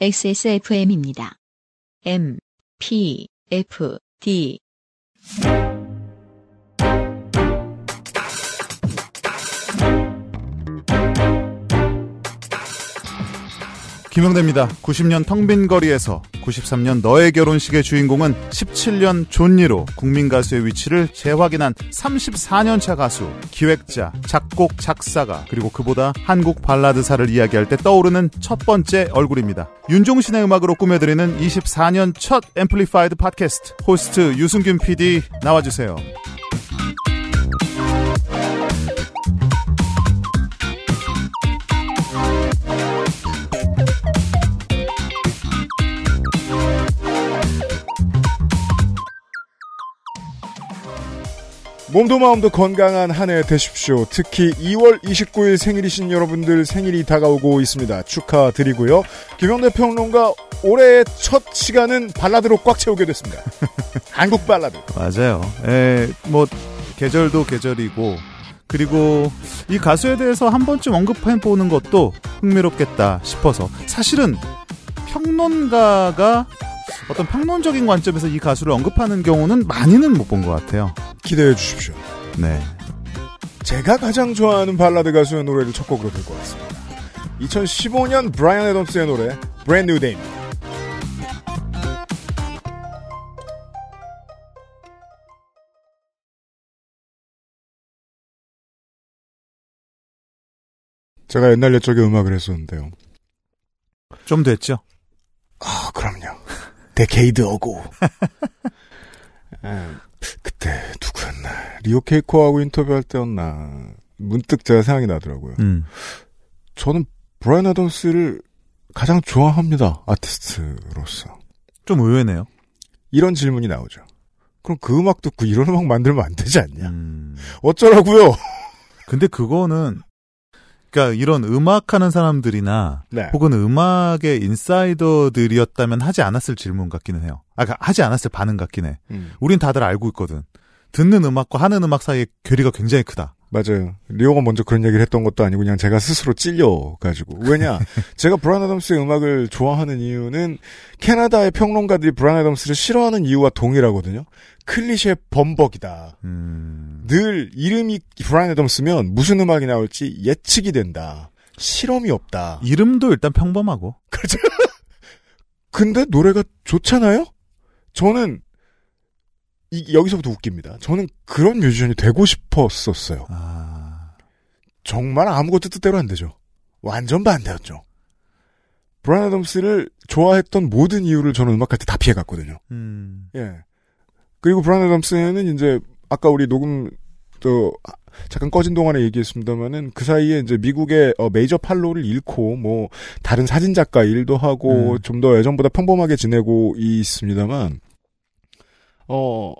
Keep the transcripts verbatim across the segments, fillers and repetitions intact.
엑스에스에프엠입니다. M, P, F, D. 김영대입니다. 구십 년 텅빈 거리에서 구십삼 년 너의 결혼식의 주인공은 십칠 년 존니로 국민 가수의 위치를 재확인한 삼십사 년차 가수, 기획자, 작곡, 작사가, 그리고 그보다 한국 발라드사를 이야기할 때 떠오르는 첫 번째 얼굴입니다. 윤종신의 음악으로 꾸며드리는 이십사 년 첫 앰플리파이드 팟캐스트, 호스트 유승균 피디 나와주세요. 몸도 마음도 건강한 한 해 되십시오. 특히 이월 이십구일 생일이신 여러분들 생일이 다가오고 있습니다. 축하드리고요. 김영대 평론가 올해의 첫 시간은 발라드로 꽉 채우게 됐습니다. 한국 발라드. 맞아요. 에, 뭐 계절도 계절이고 그리고 이 가수에 대해서 한 번쯤 언급해보는 것도 흥미롭겠다 싶어서 사실은 평론가가 어떤 평론적인 관점에서 이 가수를 언급하는 경우는 많이는 못 본 것 같아요. 기대해 주십시오. 네. 제가 가장 좋아하는 발라드 가수의 노래를 첫 곡으로 들고 왔습니다. 이천십오 년 브라이언 애덤스의 노래 Brand New Day입니다. 제가 옛날 옛적에 음악을 했었는데요. 좀 됐죠? 아, 그럼요. 데케이드 어고. 음, 그때 누구였나 리오 케이코하고 인터뷰할 때였나 문득 제가 생각이 나더라고요. 음. 저는 브라이언 애덤스를 가장 좋아합니다. 아티스트로서. 좀 의외네요. 이런 질문이 나오죠. 그럼 그 음악 듣고 이런 음악 만들면 안 되지 않냐. 음. 어쩌라고요. 근데 그거는 그러니까 이런 음악하는 사람들이나 네. 혹은 음악의 인사이더들이었다면 하지 않았을 질문 같기는 해요. 아, 그러니까 하지 않았을 반응 같긴 해. 음. 우린 다들 알고 있거든. 듣는 음악과 하는 음악 사이의 괴리가 굉장히 크다. 맞아요. 리오가 먼저 그런 얘기를 했던 것도 아니고 그냥 제가 스스로 찔려가지고. 왜냐. 제가 브라이언 애덤스의 음악을 좋아하는 이유는 캐나다의 평론가들이 브라이언 애덤스를 싫어하는 이유와 동일하거든요. 클리셰 범벅이다. 음... 늘 이름이 브라이언 애덤스면 무슨 음악이 나올지 예측이 된다. 실험이 없다. 이름도 일단 평범하고. 그렇죠. 근데 노래가 좋잖아요? 저는 이, 여기서부터 웃깁니다. 저는 그런 뮤지션이 되고 싶었었어요. 아... 정말 아무것도 뜻대로 안 되죠. 완전 반대였죠. 브라이언 애덤스를 좋아했던 모든 이유를 저는 음악할 때 다 피해갔거든요. 음... 예. 그리고 브라이언 애덤스는 이제 아까 우리 녹음 또 잠깐 꺼진 동안에 얘기했습니다만은 그 사이에 이제 미국의 어, 메이저 팔로를 잃고 뭐 다른 사진 작가 일도 하고 음. 좀 더 예전보다 평범하게 지내고 있습니다만 어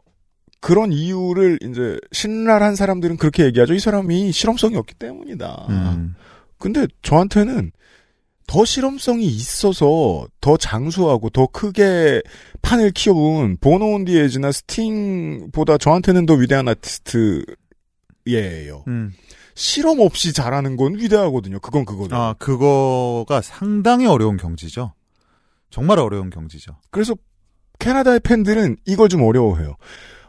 그런 이유를 이제 신랄한 사람들은 그렇게 얘기하죠. 이 사람이 실험성이 없기 때문이다. 음. 근데 저한테는 더 실험성이 있어서 더 장수하고 더 크게 판을 키워온 보노 온 디 에지나 스팅보다 저한테는 더 위대한 아티스트예요. 음. 실험 없이 잘하는 건 위대하거든요. 그건 그거죠. 아, 그거가 상당히 어려운 경지죠. 정말 어려운 경지죠. 그래서 캐나다의 팬들은 이걸 좀 어려워해요.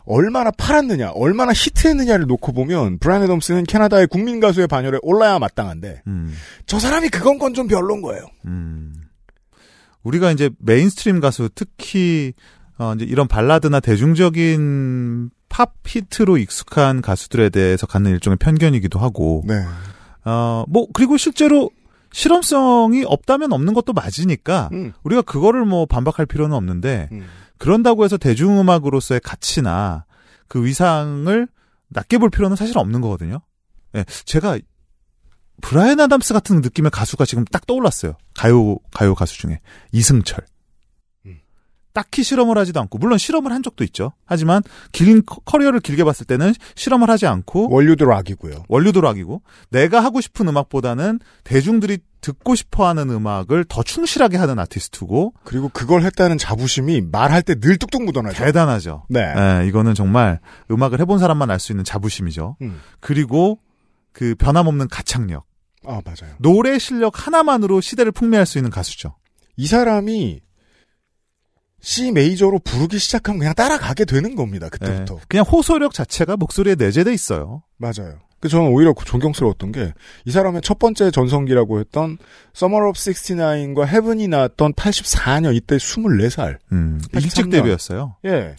얼마나 팔았느냐, 얼마나 히트했느냐를 놓고 보면 브라이언 애덤스는 캐나다의 국민 가수의 반열에 올라야 마땅한데 음. 저 사람이 그건 건 좀 별론 거예요. 음. 우리가 이제 메인스트림 가수 특히 어 이제 이런 발라드나 대중적인 팝 히트로 익숙한 가수들에 대해서 갖는 일종의 편견이기도 하고, 네. 어 뭐 그리고 실제로 실험성이 없다면 없는 것도 맞으니까 음. 우리가 그거를 뭐 반박할 필요는 없는데. 음. 그런다고 해서 대중음악으로서의 가치나 그 위상을 낮게 볼 필요는 사실 없는 거거든요. 예, 제가 브라이언 애덤스 같은 느낌의 가수가 지금 딱 떠올랐어요. 가요 가요 가수 중에 이승철. 음. 딱히 실험을 하지도 않고 물론 실험을 한 적도 있죠. 하지만 긴 커리어를 길게 봤을 때는 실험을 하지 않고 원류도 락이고요. 원류도 락이고 내가 하고 싶은 음악보다는 대중들이 듣고 싶어하는 음악을 더 충실하게 하는 아티스트고 그리고 그걸 했다는 자부심이 말할 때 늘 뚝뚝 묻어나죠. 대단하죠. 네, 네 이거는 정말 음악을 해본 사람만 알 수 있는 자부심이죠. 음. 그리고 그 변함없는 가창력. 아 맞아요. 노래 실력 하나만으로 시대를 풍미할 수 있는 가수죠. 이 사람이 C 메이저로 부르기 시작하면 그냥 따라가게 되는 겁니다. 그때부터. 네. 그냥 호소력 자체가 목소리에 내재돼 있어요. 맞아요. 그 저는 오히려 존경스러웠던 게 이 사람의 첫 번째 전성기라고 했던 Summer of 식스티나인과 Heaven이 나왔던 팔십사 년 이때 스물네 살. 음, 일찍 데뷔였어요. 예.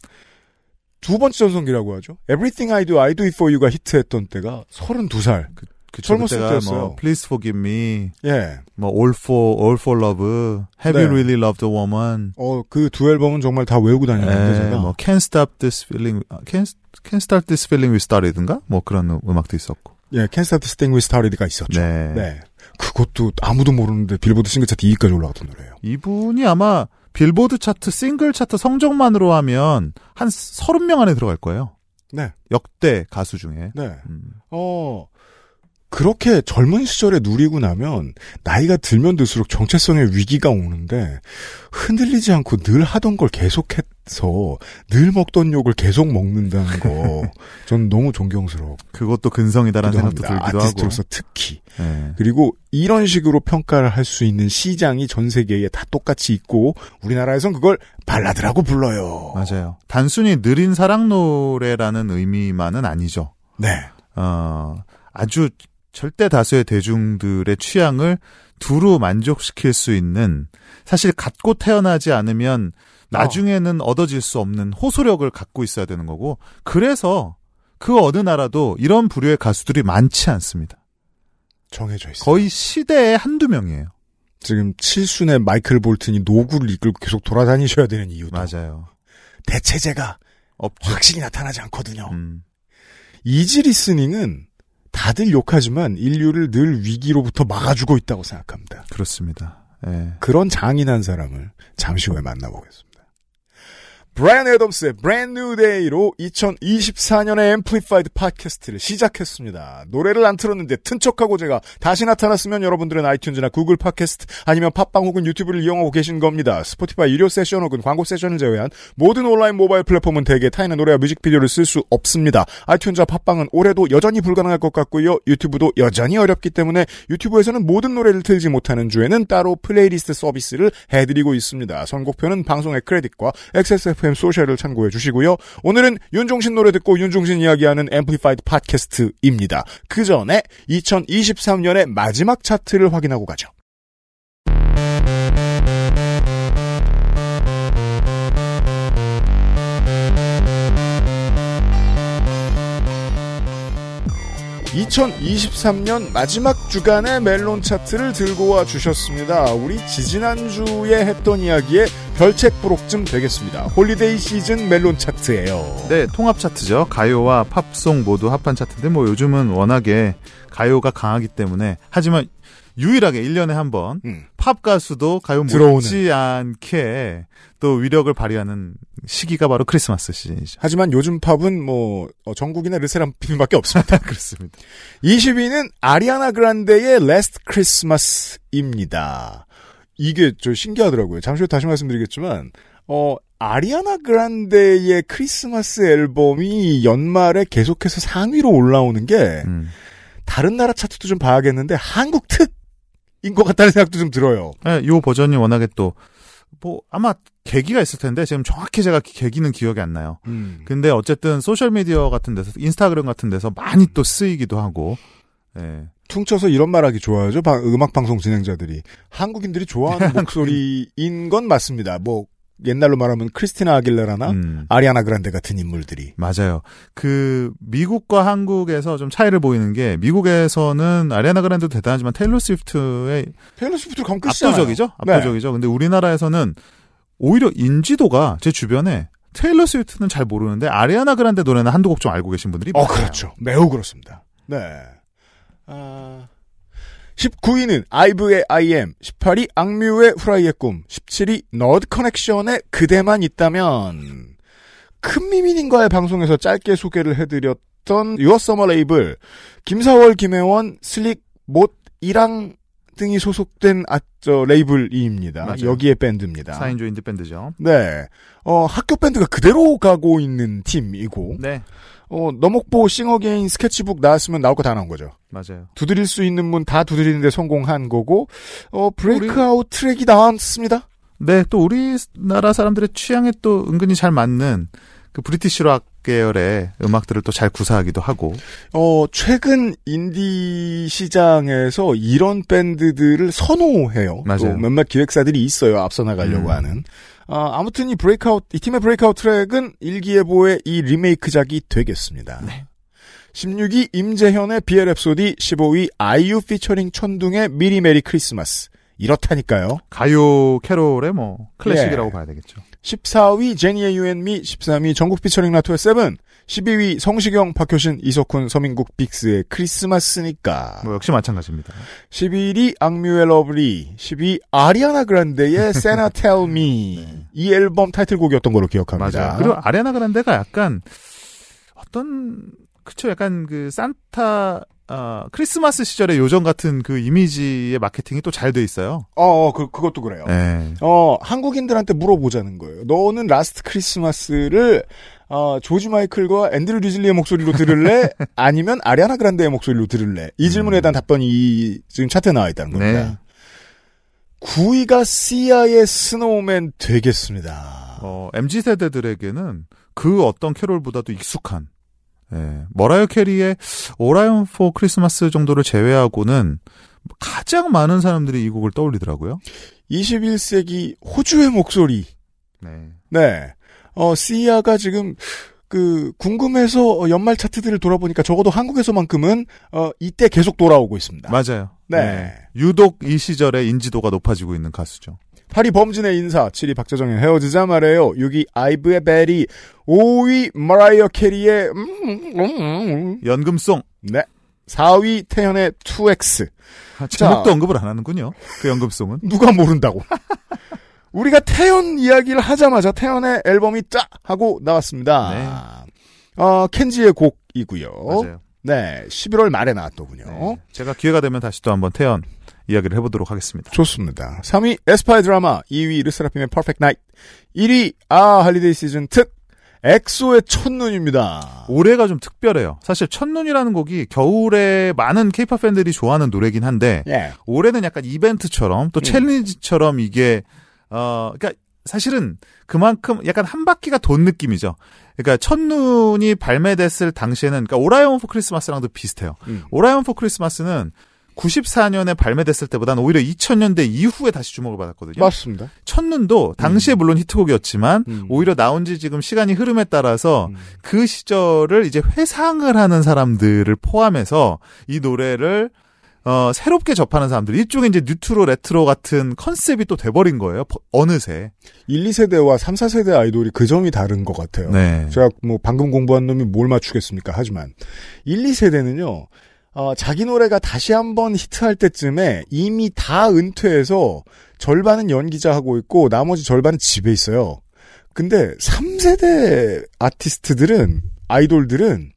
두 번째 전성기라고 하죠. Everything I Do, I Do It For You가 히트했던 때가 서른두 살. 그, 그 젊었을 때였어요. 뭐, Please Forgive Me, 예, 뭐 All For, All For Love, Have 네. You Really Loved a Woman. 어, 그 두 앨범은 정말 다 외우고 다녔는데 제가. 뭐 Can't Stop This Feeling, Can't Can't Stop This Feeling We Started인가? 뭐 그런 음악도 있었고. 예, Can't Stop This Thing We Started가 있었죠. 네. 네. 그것도 아무도 모르는데 빌보드 싱글 차트 이 위까지 올라갔던 노래예요. 이분이 아마 빌보드 차트, 싱글 차트 성적만으로 하면 한 서른 명 안에 들어갈 거예요. 네. 역대 가수 중에. 네. 음. 어, 그렇게 젊은 시절에 누리고 나면 나이가 들면 들수록 정체성의 위기가 오는데 흔들리지 않고 늘 하던 걸 계속해서 늘 먹던 욕을 계속 먹는다는 거 전 너무 존경스러워. 그것도 근성이다라는 생각도 들기도 하고. 아티스트로서 특히. 네. 그리고 이런 식으로 평가를 할 수 있는 시장이 전 세계에 다 똑같이 있고 우리나라에선 그걸 발라드라고 불러요. 맞아요. 단순히 느린 사랑 노래라는 의미만은 아니죠. 네. 어, 아주 절대 다수의 대중들의 취향을 두루 만족시킬 수 있는, 사실 갖고 태어나지 않으면 나중에는 어. 얻어질 수 없는 호소력을 갖고 있어야 되는 거고, 그래서 그 어느 나라도 이런 부류의 가수들이 많지 않습니다. 정해져 있어요. 거의 시대에 한두 명이에요. 지금 칠순의 마이클 볼튼이 노구를 이끌고 계속 돌아다니셔야 되는 이유도. 맞아요. 대체제가 없죠. 확실히 나타나지 않거든요. 음. 이지 리스닝은 다들 욕하지만 인류를 늘 위기로부터 막아주고 있다고 생각합니다. 그렇습니다. 예. 그런 장인한 사람을 잠시 후에 만나보겠습니다. 브라이언 애덤스의 Brand New Day로 이천이십사 년의 앰플리파이드 팟캐스트를 시작했습니다. 노래를 안 틀었는데 튼척하고 제가 다시 나타났으면 여러분들은 아이튠즈나 구글 팟캐스트 아니면 팟빵 혹은 유튜브를 이용하고 계신 겁니다. 스포티파이 유료 세션 혹은 광고 세션을 제외한 모든 온라인 모바일 플랫폼은 대개 타인의 노래와 뮤직비디오를 쓸 수 없습니다. 아이튠즈와 팟빵은 올해도 여전히 불가능할 것 같고요. 유튜브도 여전히 어렵기 때문에 유튜브에서는 모든 노래를 틀지 못하는 주에는 따로 플레이리스트 서비스를 해드리고 있습니다. 선곡표는 방송의 크레딧과 엑스에스에프 소셜을 참고해 주시고요. 오늘은 윤종신 노래 듣고 윤종신 이야기하는 앰플리파이드 팟캐스트입니다. 그 전에 이천이십삼 년의 마지막 차트를 확인하고 가죠. 이천이십삼 년 마지막 주간의 멜론 차트를 들고 와 주셨습니다. 우리 지지난주에 했던 이야기의 별책부록쯤 되겠습니다. 홀리데이 시즌 멜론 차트예요. 네, 통합 차트죠. 가요와 팝송 모두 합한 차트인데 뭐 요즘은 워낙에 가요가 강하기 때문에, 하지만 유일하게 일 년에 한 번 음. 팝 가수도 가요 못지 않게 또 위력을 발휘하는 시기가 바로 크리스마스 시즌이죠. 하지만 요즘 팝은 뭐 정국이나 르세람핌밖에 없습니다. 그렇습니다. 이십 위는 아리아나 그란데의 Last Christmas입니다. 이게 저 신기하더라고요. 잠시 후 다시 말씀드리겠지만 어 아리아나 그란데의 크리스마스 앨범이 연말에 계속해서 상위로 올라오는 게 음. 다른 나라 차트도 좀 봐야겠는데 한국 특인 것 같다는 생각도 좀 들어요. 네, 이 버전이 워낙에 또 뭐 아마 계기가 있을 텐데 지금 정확히 제가 계기는 기억이 안 나요. 음. 근데 어쨌든 소셜미디어 같은 데서, 인스타그램 같은 데서 많이 또 쓰이기도 하고. 네. 퉁쳐서 이런 말하기 좋아하죠. 음악방송 진행자들이. 한국인들이 좋아하는 목소리인 건 맞습니다. 뭐 옛날로 말하면 크리스티나 아길레라나 음. 아리아나 그란데 같은 인물들이. 맞아요. 그 미국과 한국에서 좀 차이를 보이는 게, 미국에서는 아리아나 그란데도 대단하지만 테일러 스위프트의 테일러 스위프트를 가면 끝이잖아요. 압도적이죠. 압도적이죠. 네. 근데 우리나라에서는 오히려 인지도가, 제 주변에 테일러 스위프트는 잘 모르는데 아리아나 그란데 노래는 한두 곡 좀 알고 계신 분들이 많아요. 어, 그렇죠. 매우 그렇습니다. 네. 아... 십구 위는 아이브의 I Am, 십팔 위 악뮤의 후라이의 꿈, 십칠 위 너드 커넥션의 그대만 있다면. 큰 미민인과의 방송에서 짧게 소개를 해드렸던 유어 서머 레이블, 김사월, 김혜원, 슬릭, 못, 이랑 등이 소속된 아, 저, 레이블입니다. 맞아요. 여기에 밴드입니다. 사 인조 인디 밴드죠. 네. 어, 학교 밴드가 그대로 가고 있는 팀이고. 네. 어, 너목보 싱어게인 스케치북 나왔으면 나올 거 다 나온 거죠. 맞아요. 두드릴 수 있는 문 다 두드리는데 성공한 거고, 어, 브레이크아웃 우리... 트랙이 나왔습니다. 네, 또 우리나라 사람들의 취향에 또 은근히 잘 맞는 그 브리티시 락 계열의 음악들을 또 잘 구사하기도 하고. 어, 최근 인디 시장에서 이런 밴드들을 선호해요. 맞아요. 몇몇 기획사들이 있어요. 앞서 나가려고 음. 하는. 아, 아무튼 이 브레이크아웃, 이 팀의 브레이크아웃 트랙은 일기예보의 이 리메이크작이 되겠습니다. 네. 십육 위 임재현의 비엘 랩소디, 십오 위 아이유 피처링 천둥의 미리 메리 크리스마스. 이렇다니까요. 가요 캐롤의 뭐 클래식이라고 예. 봐야 되겠죠. 십사 위 제니의 You and Me, 십삼 위 전국 피처링 라투의 세븐, 십이 위 성시경, 박효신, 이석훈, 서민국, 빅스의 크리스마스니까. 뭐 역시 마찬가지입니다. 십일 위 악뮤의 러블리, 십이 위 아리아나 그란데의 Santa Tell Me. 네. 이 앨범 타이틀곡이었던 걸로 기억합니다. 맞아요. 그리고 아리아나 그란데가 약간 어떤 그쵸 약간 그 산타 어, 크리스마스 시절의 요정 같은 그 이미지의 마케팅이 또 잘 돼 있어요. 어, 어, 그, 그것도 그래요. 네. 어, 한국인들한테 물어보자는 거예요. 너는 라스트 크리스마스를, 어, 조지 마이클과 앤드류 리즐리의 목소리로 들을래? 아니면 아리아나 그란데의 목소리로 들을래? 이 질문에 대한 답변이 이, 지금 차트에 나와 있다는 겁니다. 네. 구 위가 시아의 스노우맨 되겠습니다. 어, 엠지 세대들에게는 그 어떤 캐롤보다도 익숙한 예, 머라이어 캐리의 오라이언 포 크리스마스 정도를 제외하고는 가장 많은 사람들이 이 곡을 떠올리더라고요. 이십일 세기 호주의 목소리. 네. 네. 어, 시아가 지금 그 궁금해서 연말 차트들을 돌아보니까 적어도 한국에서만큼은 어, 이때 계속 돌아오고 있습니다. 맞아요. 네. 네. 유독 이 시절의 인지도가 높아지고 있는 가수죠. 팔 위 범진의 인사, 칠 위 박재정의 헤어지자 말해요, 육 위 아이브의 베리, 오 위 마라이어 캐리의 연금송, 네, 사 위 태현의 투 엑스. 아, 제목도 자, 언급을 안 하는군요. 그 연금송은 누가 모른다고. 우리가 태현 이야기를 하자마자 태현의 앨범이 쫙 하고 나왔습니다. 네. 어, 켄지의 곡이고요. 맞아요. 네, 십일월 말에 나왔더군요. 네. 제가 기회가 되면 다시 또 한번 태현 이야기를 해보도록 하겠습니다. 좋습니다. 삼 위 에스파의 드라마, 이 위 르세라핌의 퍼펙트 나이트, 일 위 아 할리데이 시즌 특 엑소의 첫눈입니다. 올해가 좀 특별해요. 사실 첫눈이라는 곡이 겨울에 많은 케이팝 팬들이 좋아하는 노래긴 한데 예. 올해는 약간 이벤트처럼 또 챌린지처럼 이게 어 그러니까 사실은 그만큼 약간 한 바퀴가 돈 느낌이죠. 그러니까 첫눈이 발매됐을 당시에는 그러니까 오라이언 포 크리스마스랑도 비슷해요. 음. 오라이언 포 크리스마스는 구십사 년에 발매됐을 때보다는 오히려 이천 년대 이후에 다시 주목을 받았거든요. 맞습니다. 첫눈도 당시에 음. 물론 히트곡이었지만 음. 오히려 나온 지 지금 시간이 흐름에 따라서 음. 그 시절을 이제 회상을 하는 사람들을 포함해서 이 노래를 어, 새롭게 접하는 사람들, 일종의 이제 뉴트로 레트로 같은 컨셉이 또 돼버린 거예요. 어느새. 일, 이 세대와 삼, 사 세대 아이돌이 그 점이 다른 것 같아요. 네. 제가 뭐 방금 공부한 놈이 뭘 맞추겠습니까? 하지만 일, 이 세대는요. 어, 자기 노래가 다시 한번 히트할 때쯤에 이미 다 은퇴해서 절반은 연기자 하고 있고 나머지 절반은 집에 있어요. 근데 삼 세대 아티스트들은 아이돌들은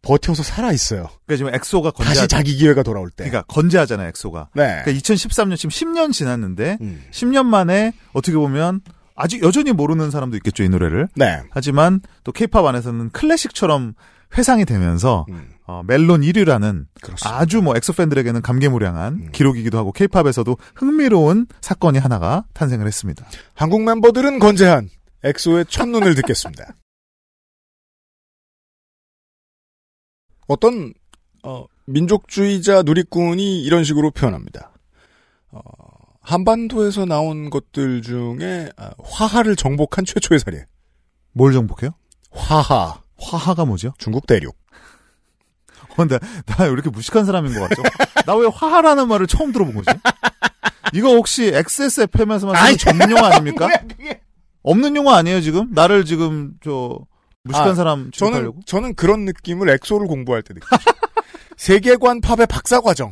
버텨서 살아 있어요. 그러니까 지금 엑소가 건재 다시 자기 기회가 돌아올 때. 그러니까 건재하잖아요, 엑소가. 네. 그러니까 이천십삼 년 지금 십 년 지났는데 음. 십 년 만에 어떻게 보면 아직 여전히 모르는 사람도 있겠죠, 이 노래를. 네. 하지만 또 케이팝 안에서는 클래식처럼 회상이 되면서 음. 어, 멜론 일 위라는 그렇습니다. 아주 뭐 엑소 팬들에게는 감개무량한 음. 기록이기도 하고 케이팝에서도 흥미로운 사건이 하나가 탄생을 했습니다. 한국 멤버들은 건재한 엑소의 첫눈을 듣겠습니다. 어떤 어, 민족주의자 누리꾼이 이런 식으로 표현합니다. 어, 한반도에서 나온 것들 중에 화하를 정복한 최초의 사례. 뭘 정복해요? 화하. 화하가 뭐죠? 중국 대륙. 어, 나, 나 왜 이렇게 무식한 사람인 것 같죠? 나 왜 화하라는 말을 처음 들어본 거지? 이거 혹시 엑스에스에프엠에서만 쓰는 전문용어 아닙니까? 없는 용어 아니에요 지금? 나를 지금 저 무식한 아, 사람 취급하려고? 저는, 저는 그런 느낌을 엑소를 공부할 때 느꼈죠. 세계관 팝의 박사과정.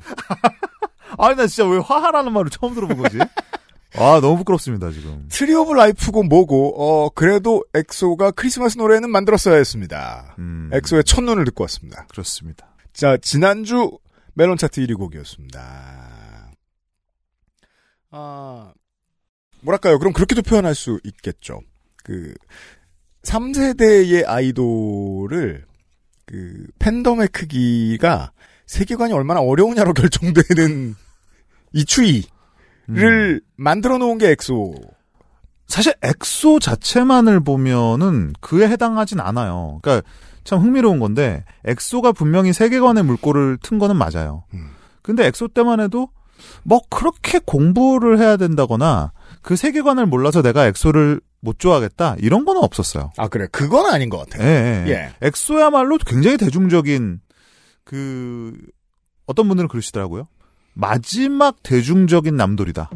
아니 나 진짜 왜 화하라는 말을 처음 들어본 거지? 아, 너무 부끄럽습니다, 지금. 트리 오브 라이프고 뭐고, 어, 그래도 엑소가 크리스마스 노래는 만들었어야 했습니다. 음. 엑소의 첫눈을 듣고 왔습니다. 그렇습니다. 자, 지난주 멜론 차트 일 위 곡이었습니다. 아, 뭐랄까요. 그럼 그렇게도 표현할 수 있겠죠. 그, 삼 세대의 아이돌을 그 팬덤의 크기가 세계관이 얼마나 어려우냐로 결정되는 이 추이를 음. 만들어 놓은 게 엑소. 사실 엑소 자체만을 보면은 그에 해당하진 않아요. 그러니까 참 흥미로운 건데 엑소가 분명히 세계관의 물꼬를 튼 거는 맞아요. 음. 근데 엑소 때만 해도 뭐 그렇게 공부를 해야 된다거나 그 세계관을 몰라서 내가 엑소를 못 좋아하겠다 이런 건 없었어요. 아 그래, 그건 아닌 것 같아요. 예, 예. 예. 엑소야말로 굉장히 대중적인 그 어떤 분들은 그러시더라고요. 마지막 대중적인 남돌이다.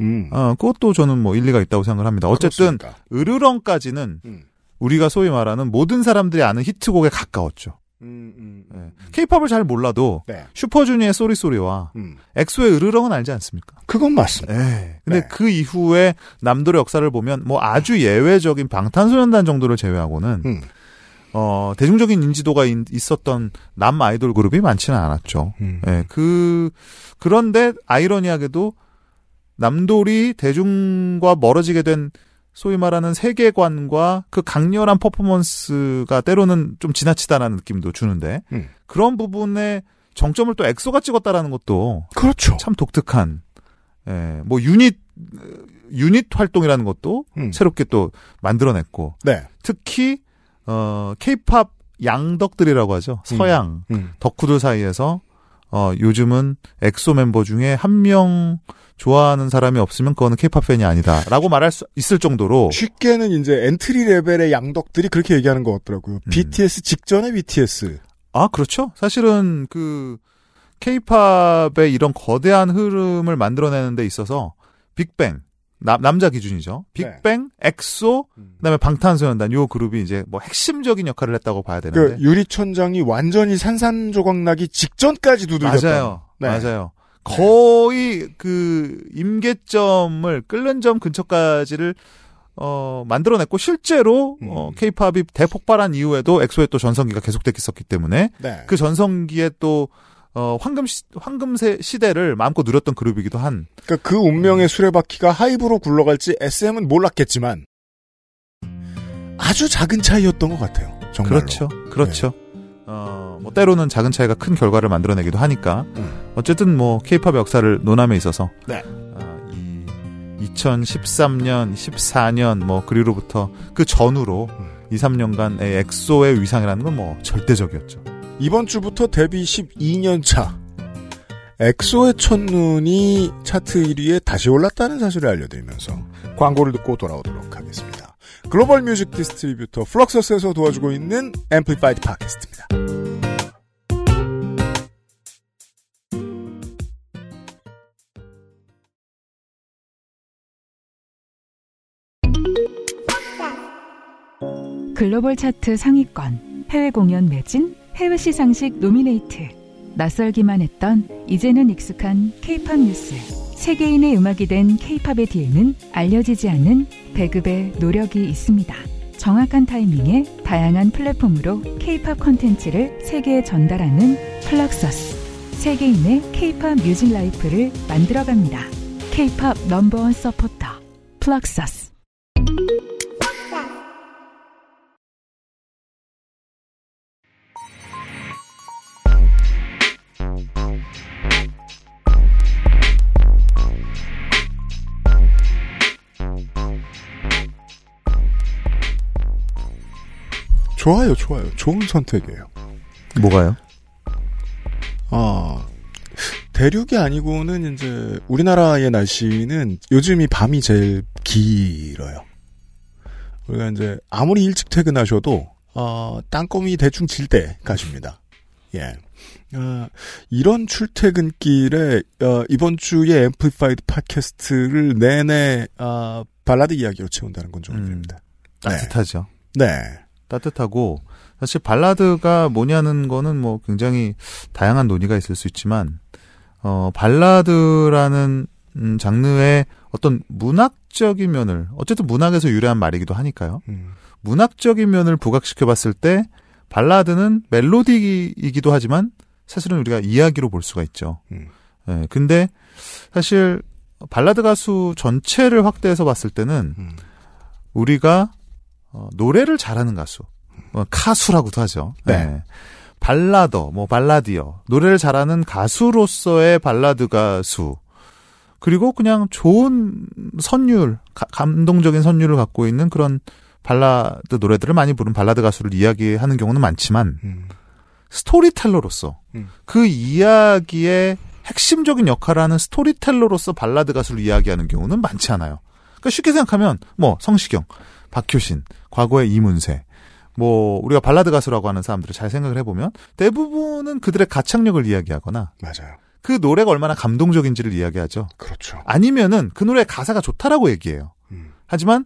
음. 아, 그것도 저는 뭐 일리가 있다고 생각을 합니다. 어쨌든 그렇습니까? 으르렁까지는 음. 우리가 소위 말하는 모든 사람들이 아는 히트곡에 가까웠죠. 음, 음, 음, 네. 케이팝을 잘 몰라도 네. 슈퍼주니어의 쏘리쏘리와 음. 엑소의 으르렁은 알지 않습니까? 그건 맞습니다. 네. 근데 네. 그 이후에 남돌의 역사를 보면 뭐 아주 예외적인 방탄소년단 정도를 제외하고는 음. 어, 대중적인 인지도가 인, 있었던 남 아이돌 그룹이 많지는 않았죠. 음. 네. 그 그런데 아이러니하게도 남돌이 대중과 멀어지게 된 소위 말하는 세계관과 그 강렬한 퍼포먼스가 때로는 좀 지나치다라는 느낌도 주는데 음. 그런 부분에 정점을 또 엑소가 찍었다라는 것도 그렇죠. 참 독특한 예, 뭐 유닛 유닛 활동이라는 것도 음. 새롭게 또 만들어냈고 네. 특히 어 케이팝 양덕들이라고 하죠. 서양 음. 음. 덕후들 사이에서 어 요즘은 엑소 멤버 중에 한 명 좋아하는 사람이 없으면 그거는 케이팝 팬이 아니다라고 말할 수 있을 정도로 쉽게는 이제 엔트리 레벨의 양덕들이 그렇게 얘기하는 것 같더라고요. 음. 비티에스 직전의 비티에스. 아 그렇죠. 사실은 그 케이팝의 이런 거대한 흐름을 만들어내는 데 있어서 빅뱅 남 남자 기준이죠. 빅뱅, 네. 엑소, 그다음에 방탄소년단 요 그룹이 이제 뭐 핵심적인 역할을 했다고 봐야 되는데 그 유리천장이 완전히 산산조각나기 직전까지 두들겼다. 맞아요. 네. 맞아요. 거의 그 임계점을 끓는 점 근처까지를 어 만들어냈고 실제로 음. 어 케이팝이 대폭발한 이후에도 엑소의 또 전성기가 계속됐었기 때문에 네. 그 전성기에 또 어 황금 시, 황금세 시대를 마음껏 누렸던 그룹이기도 한. 그러니까 그 운명의 수레바퀴가 하이브로 굴러갈지 에스엠은 몰랐겠지만 아주 작은 차이였던 것 같아요. 정말로. 그렇죠, 그렇죠. 네. 어, 뭐, 때로는 작은 차이가 큰 결과를 만들어내기도 하니까. 음. 어쨌든 뭐, 케이팝 역사를 논함에 있어서. 네. 어, 이, 이천십삼 년, 십사 년, 뭐, 그리로부터 그 전후로 음. 이삼 년간의 엑소의 위상이라는 건 뭐, 절대적이었죠. 이번 주부터 데뷔 십이 년 차. 엑소의 첫눈이 차트 일 위에 다시 올랐다는 사실을 알려드리면서 광고를 듣고 돌아오도록 하겠습니다. 글로벌 뮤직 디스트리뷰터 플럭서스에서 도와주고 있는 앰플리파이드 팟캐스트입니다. 글로벌 차트 상위권, 해외 공연 매진, 해외 시상식 노미네이트. 낯설기만 했던 이제는 익숙한 K-팝 뉴스. 세계인의 음악이 된 K-팝의 뒤에는 알려지지 않은 배급의 노력이 있습니다. 정확한 타이밍에 다양한 플랫폼으로 K-팝 콘텐츠를 세계에 전달하는 플럭서스. 세계인의 K-팝 뮤직 라이프를 만들어갑니다. K-팝 넘버원 서포터 플럭서스. 좋아요, 좋아요. 좋은 선택이에요. 뭐가요? 아, 대륙이 아니고는 이제 우리나라의 날씨는 요즘이 밤이 제일 길어요. 우리가 이제 아무리 일찍 퇴근하셔도 어, 땅거미 대충 질 때 가십니다. 예, 아, 이런 출퇴근길에 어, 이번 주에 앰플리파이드 팟캐스트를 내내 어, 발라드 이야기로 채운다는 건 좀 의미입니다. 음, 따뜻하죠. 네. 네. 따뜻하고 사실 발라드가 뭐냐는 거는 뭐 굉장히 다양한 논의가 있을 수 있지만 어 발라드라는 음, 장르의 어떤 문학적인 면을 어쨌든 문학에서 유래한 말이기도 하니까요. 음. 문학적인 면을 부각시켜 봤을 때 발라드는 멜로디이기도 하지만 사실은 우리가 이야기로 볼 수가 있죠. 음. 예, 근데 사실 발라드 가수 전체를 확대해서 봤을 때는 음. 우리가 어, 노래를 잘하는 가수, 어, 카수라고도 하죠. 네. 네. 발라더, 뭐 발라디어, 노래를 잘하는 가수로서의 발라드 가수, 그리고 그냥 좋은 선율, 가, 감동적인 선율을 갖고 있는 그런 발라드 노래들을 많이 부른 발라드 가수를 이야기하는 경우는 많지만 음. 스토리텔러로서 음. 그 이야기의 핵심적인 역할을 하는 스토리텔러로서 발라드 가수를 이야기하는 경우는 많지 않아요. 그러니까 쉽게 생각하면 뭐 성시경, 박효신, 과거의 이문세, 뭐 우리가 발라드 가수라고 하는 사람들을 잘 생각을 해보면 대부분은 그들의 가창력을 이야기하거나 맞아요. 그 노래가 얼마나 감동적인지를 이야기하죠. 그렇죠. 아니면은 그 노래 가사가 좋다라고 얘기해요. 음. 하지만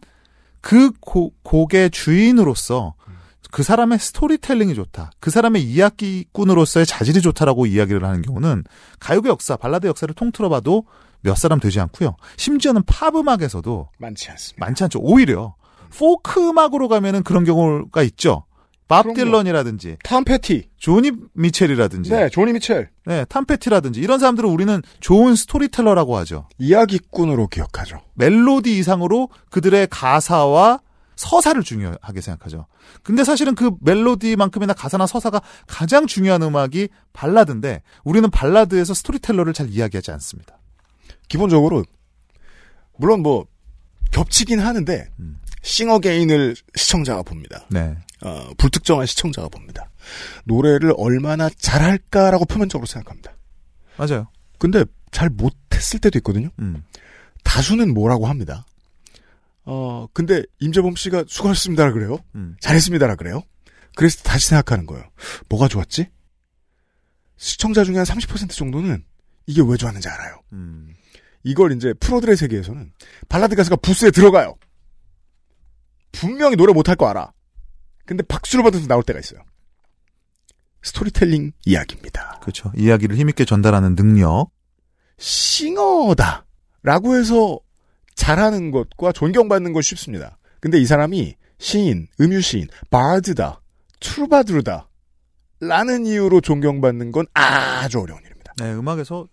그 고, 곡의 주인으로서 음. 그 사람의 스토리텔링이 좋다, 그 사람의 이야기꾼으로서의 자질이 좋다라고 이야기를 하는 경우는 가요계 역사, 발라드 역사를 통틀어봐도 몇 사람 되지 않고요. 심지어는 팝 음악에서도 많지 않습니다. 많지 않죠. 오히려 포크 음악으로 가면은 그런 경우가 있죠. 밥 딜런이라든지 탐패티, 조니 미첼이라든지, 네, 조니 미첼, 네, 탐패티라든지 이런 사람들을 우리는 좋은 스토리텔러라고 하죠. 이야기꾼으로 기억하죠. 멜로디 이상으로 그들의 가사와 서사를 중요하게 생각하죠. 근데 사실은 그 멜로디만큼이나 가사나 서사가 가장 중요한 음악이 발라드인데 우리는 발라드에서 스토리텔러를 잘 이야기하지 않습니다. 기본적으로 물론 뭐 겹치긴 하는데. 음. 싱어게인을 시청자가 봅니다. 네. 어, 불특정한 시청자가 봅니다. 노래를 얼마나 잘할까라고 표면적으로 생각합니다. 맞아요. 근데 잘 못했을 때도 있거든요. 음. 다수는 뭐라고 합니다. 어, 근데 임재범 씨가 수고하셨습니다라 그래요. 음. 잘했습니다라 그래요. 그래서 다시 생각하는 거예요. 뭐가 좋았지? 시청자 중에 한 삼십 퍼센트 정도는 이게 왜 좋았는지 알아요. 음. 이걸 이제 프로들의 세계에서는 발라드 가수가 부스에 들어가요. 분명히 노래 못할 거 알아. 근데 박수를 받아서 나올 때가 있어요. 스토리텔링 이야기입니다. 그렇죠. 이야기를 힘있게 전달하는 능력. 싱어다 라고 해서 잘하는 것과 존경받는 건 쉽습니다. 근데 이 사람이 시인, 음유시인, 바드다, 트루바두르다 라는 이유로 존경받는 건 아주 어려운 일입니다. 네, 음악에서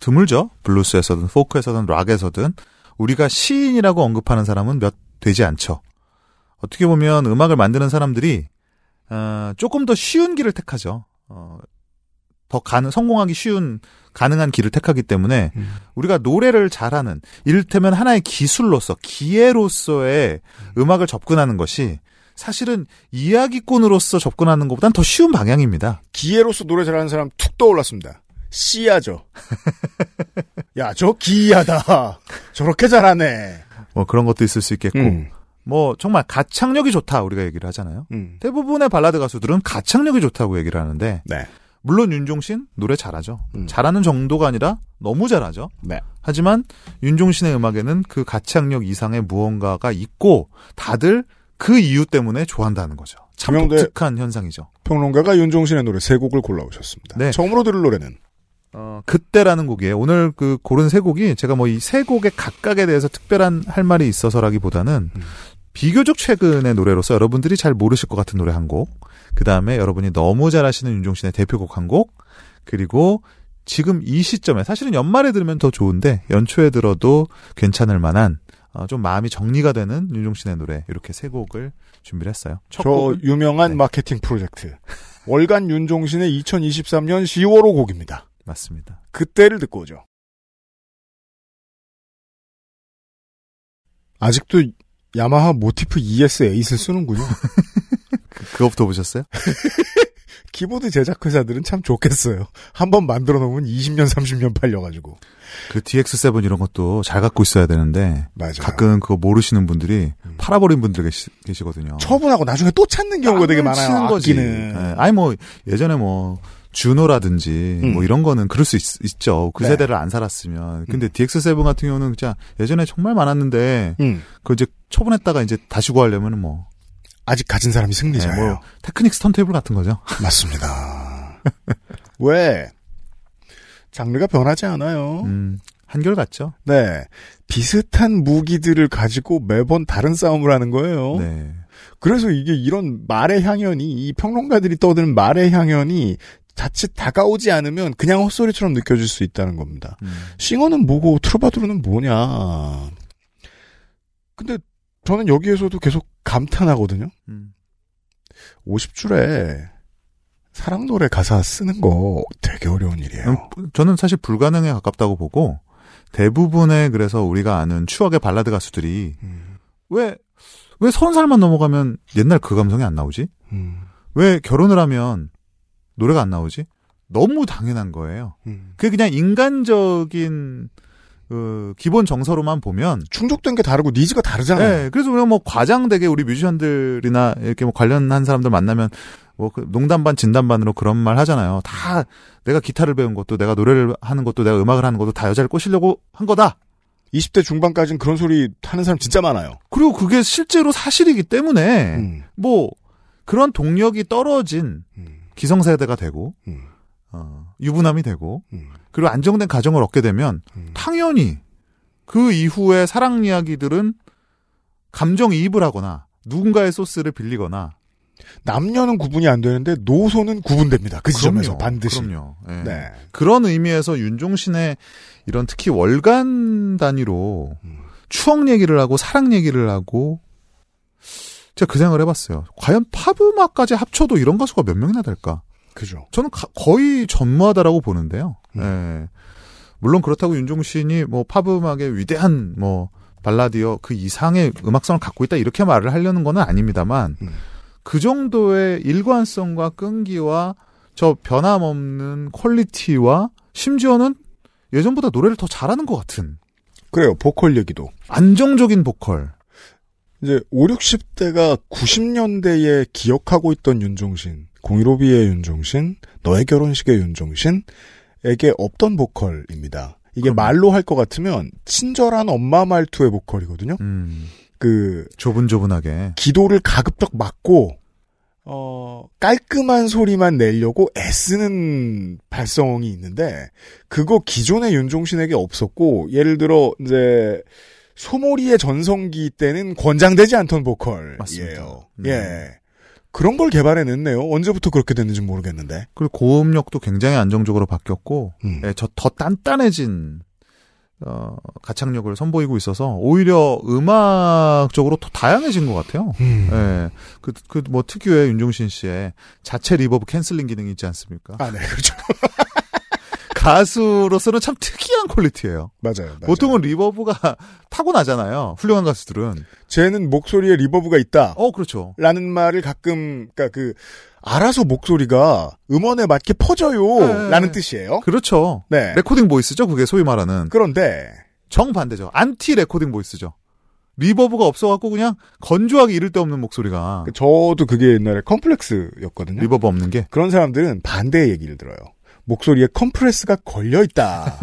드물죠. 블루스에서든 포크에서든 락에서든 우리가 시인이라고 언급하는 사람은 몇 되지 않죠. 어떻게 보면 음악을 만드는 사람들이 어, 조금 더 쉬운 길을 택하죠. 어, 더 가능, 성공하기 쉬운 가능한 길을 택하기 때문에 음. 우리가 노래를 잘하는 이를테면 하나의 기술로서 기회로서의 음. 음악을 접근하는 것이 사실은 이야기꾼으로서 접근하는 것보단 더 쉬운 방향입니다. 기회로서 노래 잘하는 사람 툭 떠올랐습니다. 씨야죠. 야, 저 기이하다. 저렇게 잘하네. 뭐 그런 것도 있을 수 있겠고 음. 뭐 정말 가창력이 좋다 우리가 얘기를 하잖아요. 음. 대부분의 발라드 가수들은 가창력이 좋다고 얘기를 하는데 네. 물론 윤종신 노래 잘하죠. 음. 잘하는 정도가 아니라 너무 잘하죠. 네. 하지만 윤종신의 음악에는 그 가창력 이상의 무언가가 있고 다들 그 이유 때문에 좋아한다는 거죠. 참 독특한 현상이죠. 평론가가 윤종신의 노래 세 곡을 골라오셨습니다. 네. 처음으로 들을 노래는? 어, 그때라는 곡이에요. 오늘 그 고른 세 곡이 제가 뭐 이 세 곡의 각각에 대해서 특별한 할 말이 있어서라기보다는 음. 비교적 최근의 노래로서 여러분들이 잘 모르실 것 같은 노래 한 곡, 그 다음에 여러분이 너무 잘 아시는 윤종신의 대표곡 한 곡, 그리고 지금 이 시점에 사실은 연말에 들으면 더 좋은데 연초에 들어도 괜찮을 만한 어, 좀 마음이 정리가 되는 윤종신의 노래 이렇게 세 곡을 준비를 했어요. 첫 저 곡은? 유명한 네. 마케팅 프로젝트 월간 윤종신의 이천이십삼 년 시월호 곡입니다. 맞습니다. 그때를 듣고 오죠. 아직도 야마하 모티프 이에스 에잇을 쓰는군요. 그, 그거부터 보셨어요? 키보드 제작회사들은 참 좋겠어요. 한번 만들어 놓으면 이십 년, 삼십 년 팔려가지고. 그 디엑스 세븐 이런 것도 잘 갖고 있어야 되는데. 맞아요. 가끔 그거 모르시는 분들이 음. 팔아버린 분들 계시, 계시거든요. 처분하고 나중에 또 찾는 경우가 되게 많아요. 아끼는. 네. 아니 뭐 예전에 뭐. 주노라든지 음. 뭐 이런 거는 그럴 수 있, 있죠. 그 네. 세대를 안 살았으면. 근데 음. 디엑스 세븐 같은 경우는 진짜 예전에 정말 많았는데 음. 그걸 이제 처분했다가 이제 다시 구하려면 뭐 아직 가진 사람이 승리자예요. 네, 뭐 테크닉 스턴테이블 같은 거죠. 맞습니다. 왜 장르가 변하지 않아요. 음, 한결같죠. 네, 비슷한 무기들을 가지고 매번 다른 싸움을 하는 거예요. 네. 그래서 이게 이런 말의 향연이 이 평론가들이 떠드는 말의 향연이 자칫 다가오지 않으면 그냥 헛소리처럼 느껴질 수 있다는 겁니다. 음. 싱어는 뭐고 트루바두르는 뭐냐. 근데 저는 여기에서도 계속 감탄하거든요. 음. 오십 줄에 사랑 노래 가사 쓰는 거 되게 어려운 일이에요. 저는 사실 불가능에 가깝다고 보고 대부분의 그래서 우리가 아는 추억의 발라드 가수들이 음. 왜, 왜 서른 살만 넘어가면 옛날 그 감성이 안 나오지? 음. 왜 결혼을 하면 노래가 안 나오지? 너무 당연한 거예요. 음. 그게 그냥 인간적인 그 기본 정서로만 보면 충족된 게 다르고 니즈가 다르잖아요. 네, 그래서 우리가 뭐 과장되게 우리 뮤지션들이나 이렇게 뭐 관련한 사람들 만나면 뭐 그 농담 반 진담 반으로 그런 말 하잖아요. 다 내가 기타를 배운 것도 내가 노래를 하는 것도 내가 음악을 하는 것도 다 여자를 꼬시려고 한 거다. 이십 대 중반까지는 그런 소리 하는 사람 진짜 많아요. 그리고 그게 실제로 사실이기 때문에 음. 뭐 그런 동력이 떨어진 음. 기성세대가 되고 음. 어, 유부남이 되고 음. 그리고 안정된 가정을 얻게 되면 음. 당연히 그 이후의 사랑 이야기들은 감정이입을 하거나 누군가의 소스를 빌리거나 남녀는 구분이 안 되는데 노소는 구분됩니다. 그 지점에서 반드시. 그럼요. 네. 네. 그런 의미에서 윤종신의 이런 특히 월간 단위로 음. 추억 얘기를 하고 사랑 얘기를 하고 제가 그 생각을 해봤어요. 과연 팝음악까지 합쳐도 이런 가수가 몇 명이나 될까? 그죠. 저는 가, 거의 전무하다라고 보는데요. 음. 예. 물론 그렇다고 윤종신이 뭐 팝음악의 위대한 뭐 발라디어 그 이상의 음악성을 갖고 있다 이렇게 말을 하려는 건 아닙니다만 음. 그 정도의 일관성과 끈기와 저 변함없는 퀄리티와 심지어는 예전보다 노래를 더 잘하는 것 같은. 그래요. 보컬 얘기도. 안정적인 보컬. 이제 오십, 육십 대가 구십 년대에 기억하고 있던 윤종신. 공일오비의 윤종신, 너의 결혼식의 윤종신에게 없던 보컬입니다. 이게 그럼. 말로 할 것 같으면 친절한 엄마 말투의 보컬이거든요. 음, 그 조분조분하게 기도를 가급적 막고 어, 깔끔한 소리만 내려고 애쓰는 발성이 있는데 그거 기존의 윤종신에게 없었고 예를 들어 이제 소몰이의 전성기 때는 권장되지 않던 보컬이에요. 맞습니다. 네. 예. 그런 걸 개발해냈네요. 언제부터 그렇게 됐는지 모르겠는데. 그리고 고음역도 굉장히 안정적으로 바뀌었고, 음. 예, 저 더 단단해진 어, 가창력을 선보이고 있어서 오히려 음악적으로 더 다양해진 것 같아요. 음. 예, 그, 그 뭐 특유의 윤종신 씨의 자체 리버브 캔슬링 기능이 있지 않습니까? 아, 네, 그렇죠. 가수로서는 참 특이한 퀄리티예요. 맞아요, 맞아요. 보통은 리버브가 타고나잖아요. 훌륭한 가수들은. 쟤는 목소리에 리버브가 있다. 어, 그렇죠. 라는 말을 가끔, 그러니까 그 알아서 목소리가 음원에 맞게 퍼져요. 네. 라는 뜻이에요. 그렇죠. 네. 레코딩 보이스죠. 그게 소위 말하는. 그런데 정반대죠. 안티 레코딩 보이스죠. 리버브가 없어갖고 그냥 건조하게 이를 데 없는 목소리가. 저도 그게 옛날에 컴플렉스였거든요. 리버브 없는 게. 그런 사람들은 반대의 얘기를 들어요. 목소리에 컴프레스가 걸려있다.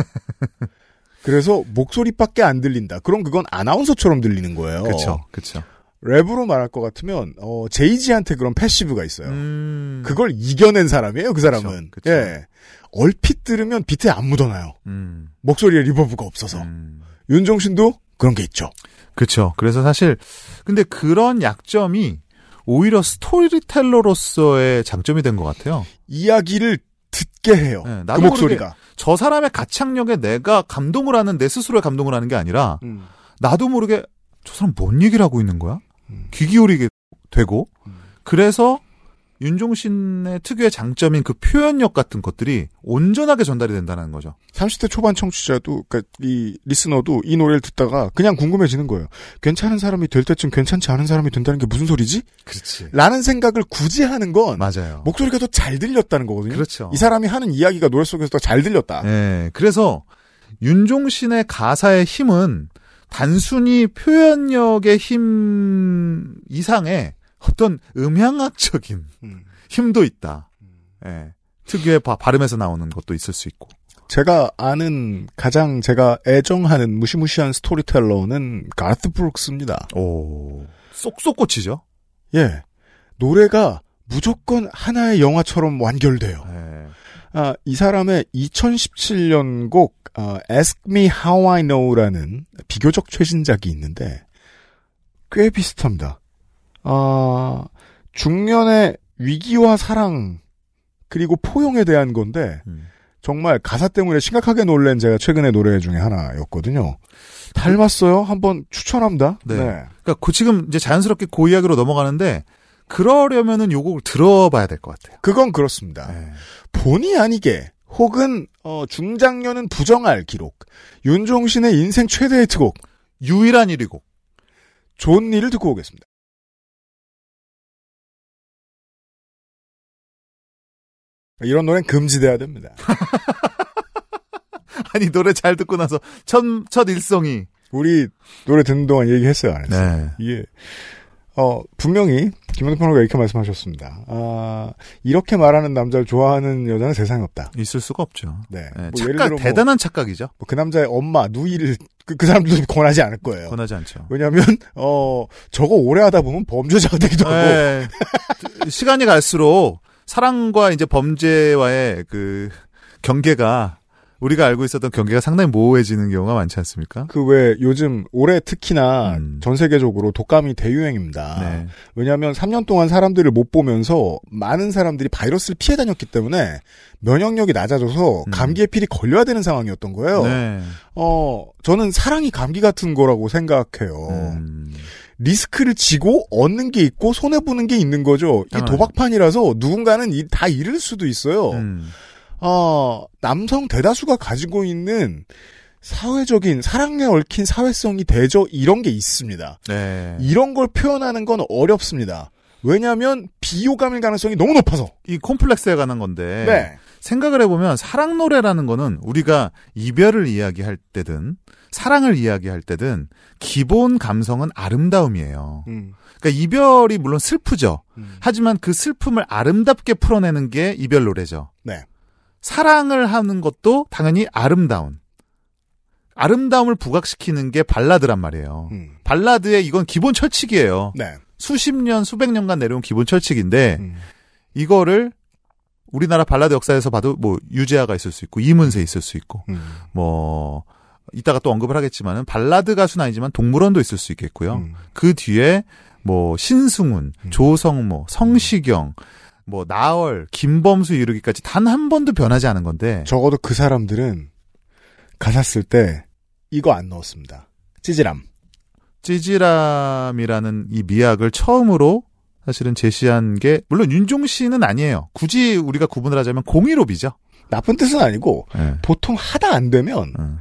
그래서 목소리밖에 안 들린다. 그럼 그건 아나운서처럼 들리는 거예요. 그렇죠. 그렇죠. 랩으로 말할 것 같으면 어, 제이지한테 그런 패시브가 있어요. 음... 그걸 이겨낸 사람이에요. 그 사람은. 그쵸, 그쵸. 예. 얼핏 들으면 비트에 안 묻어나요. 음... 목소리에 리버브가 없어서. 음... 윤종신도 그런 게 있죠. 그렇죠. 그래서 사실 근데 그런 약점이 오히려 스토리텔러로서의 장점이 된 것 같아요. 이야기를 듣게 해요. 네, 그 목소리가. 저 사람의 가창력에 내가 감동을 하는 내 스스로의 감동을 하는 게 아니라 음. 나도 모르게 저 사람 뭔 얘기를 하고 있는 거야? 음. 귀 기울이게 되고 음. 그래서 윤종신의 특유의 장점인 그 표현력 같은 것들이 온전하게 전달이 된다는 거죠. 삼십 대 초반 청취자도 그러니까 이 리스너도 이 노래를 듣다가 그냥 궁금해지는 거예요. 괜찮은 사람이 될 때쯤 괜찮지 않은 사람이 된다는 게 무슨 소리지? 그렇지. 라는 생각을 굳이 하는 건 맞아요. 목소리가 더 잘 들렸다는 거거든요. 그렇죠. 이 사람이 하는 이야기가 노래 속에서 더 잘 들렸다. 네. 그래서 윤종신의 가사의 힘은 단순히 표현력의 힘 이상의 어떤 음향학적인 음. 힘도 있다. 음. 예. 특유의 바, 발음에서 나오는 것도 있을 수 있고. 제가 아는 가장 제가 애정하는 무시무시한 스토리텔러는 가스 브룩스입니다. 오, 쏙쏙 꽂히죠? 예. 노래가 무조건 하나의 영화처럼 완결돼요. 예. 아, 이 사람의 이천십칠 년 곡 어, Ask Me How I Know라는 비교적 최신작이 있는데 꽤 비슷합니다. 아, 중년의 위기와 사랑, 그리고 포용에 대한 건데, 음. 정말 가사 때문에 심각하게 놀란 제가 최근에 노래 중에 하나였거든요. 닮았어요. 한번 추천합니다. 네. 네. 그러니까 그 지금 이제 자연스럽게 그 이야기로 넘어가는데 그러려면은 요 곡을 들어봐야 될 것 같아요. 그건 그렇습니다. 네. 본의 아니게 혹은 어, 중장년은 부정할 기록. 윤종신의 인생 최대 히트곡. 유일한 일이고. 좋은 일을 듣고 오겠습니다. 이런 노래는 금지돼야 됩니다. 아니 노래 잘 듣고 나서 첫, 첫 일성이 우리 노래 듣는 동안 얘기했어요 안 했어요? 네. 이게 어 분명히 김현우 평론가 이렇게 말씀하셨습니다. 아 이렇게 말하는 남자를 좋아하는 여자는 세상에 없다. 있을 수가 없죠. 네. 네. 뭐 착각 뭐, 대단한 착각이죠. 뭐 그 남자의 엄마 누이를 그, 그 사람들도 권하지 않을 거예요. 권하지 않죠. 왜냐하면 어 저거 오래 하다 보면 범죄자가 되기도 네. 하고 시간이 갈수록 사랑과 이제 범죄와의 그 경계가 우리가 알고 있었던 경계가 상당히 모호해지는 경우가 많지 않습니까? 그 왜 요즘 올해 특히나 음. 전 세계적으로 독감이 대유행입니다. 네. 왜냐하면 삼 년 동안 사람들을 못 보면서 많은 사람들이 바이러스를 피해 다녔기 때문에 면역력이 낮아져서 음. 감기에 필히 걸려야 되는 상황이었던 거예요. 네. 어, 저는 사랑이 감기 같은 거라고 생각해요. 음. 리스크를 지고 얻는 게 있고 손해보는 게 있는 거죠. 이 도박판이라서 누군가는 이, 다 잃을 수도 있어요. 음. 어, 남성 대다수가 가지고 있는 사회적인 사랑에 얽힌 사회성이 대저 이런 게 있습니다. 네. 이런 걸 표현하는 건 어렵습니다. 왜냐하면 비호감일 가능성이 너무 높아서. 이 콤플렉스에 관한 건데 네. 생각을 해보면 사랑 노래라는 거는 우리가 이별을 이야기할 때든 사랑을 이야기할 때든 기본 감성은 아름다움이에요. 음. 그러니까 이별이 물론 슬프죠. 음. 하지만 그 슬픔을 아름답게 풀어내는 게 이별 노래죠. 네. 사랑을 하는 것도 당연히 아름다운. 아름다움을 부각시키는 게 발라드란 말이에요. 음. 발라드의 이건 기본 철칙이에요. 네. 수십 년, 수백 년간 내려온 기본 철칙인데 음. 이거를 우리나라 발라드 역사에서 봐도 뭐 유재하가 있을 수 있고 이문세 있을 수 있고 음. 뭐 이따가 또 언급을 하겠지만은 발라드 가수는 아니지만 동물원도 있을 수 있겠고요. 음. 그 뒤에 뭐 신승훈, 음. 조성모, 성시경 뭐 나얼, 김범수 이르기까지 단 한 번도 변하지 않은 건데 적어도 그 사람들은 가사 쓸 때 이거 안 넣었습니다. 찌질함. 찌질함이라는 이 미학을 처음으로 사실은 제시한 게 물론 윤종신은 아니에요. 굳이 우리가 구분을 하자면 공일오비죠. 나쁜 뜻은 아니고 네. 보통 하다 안 되면 음.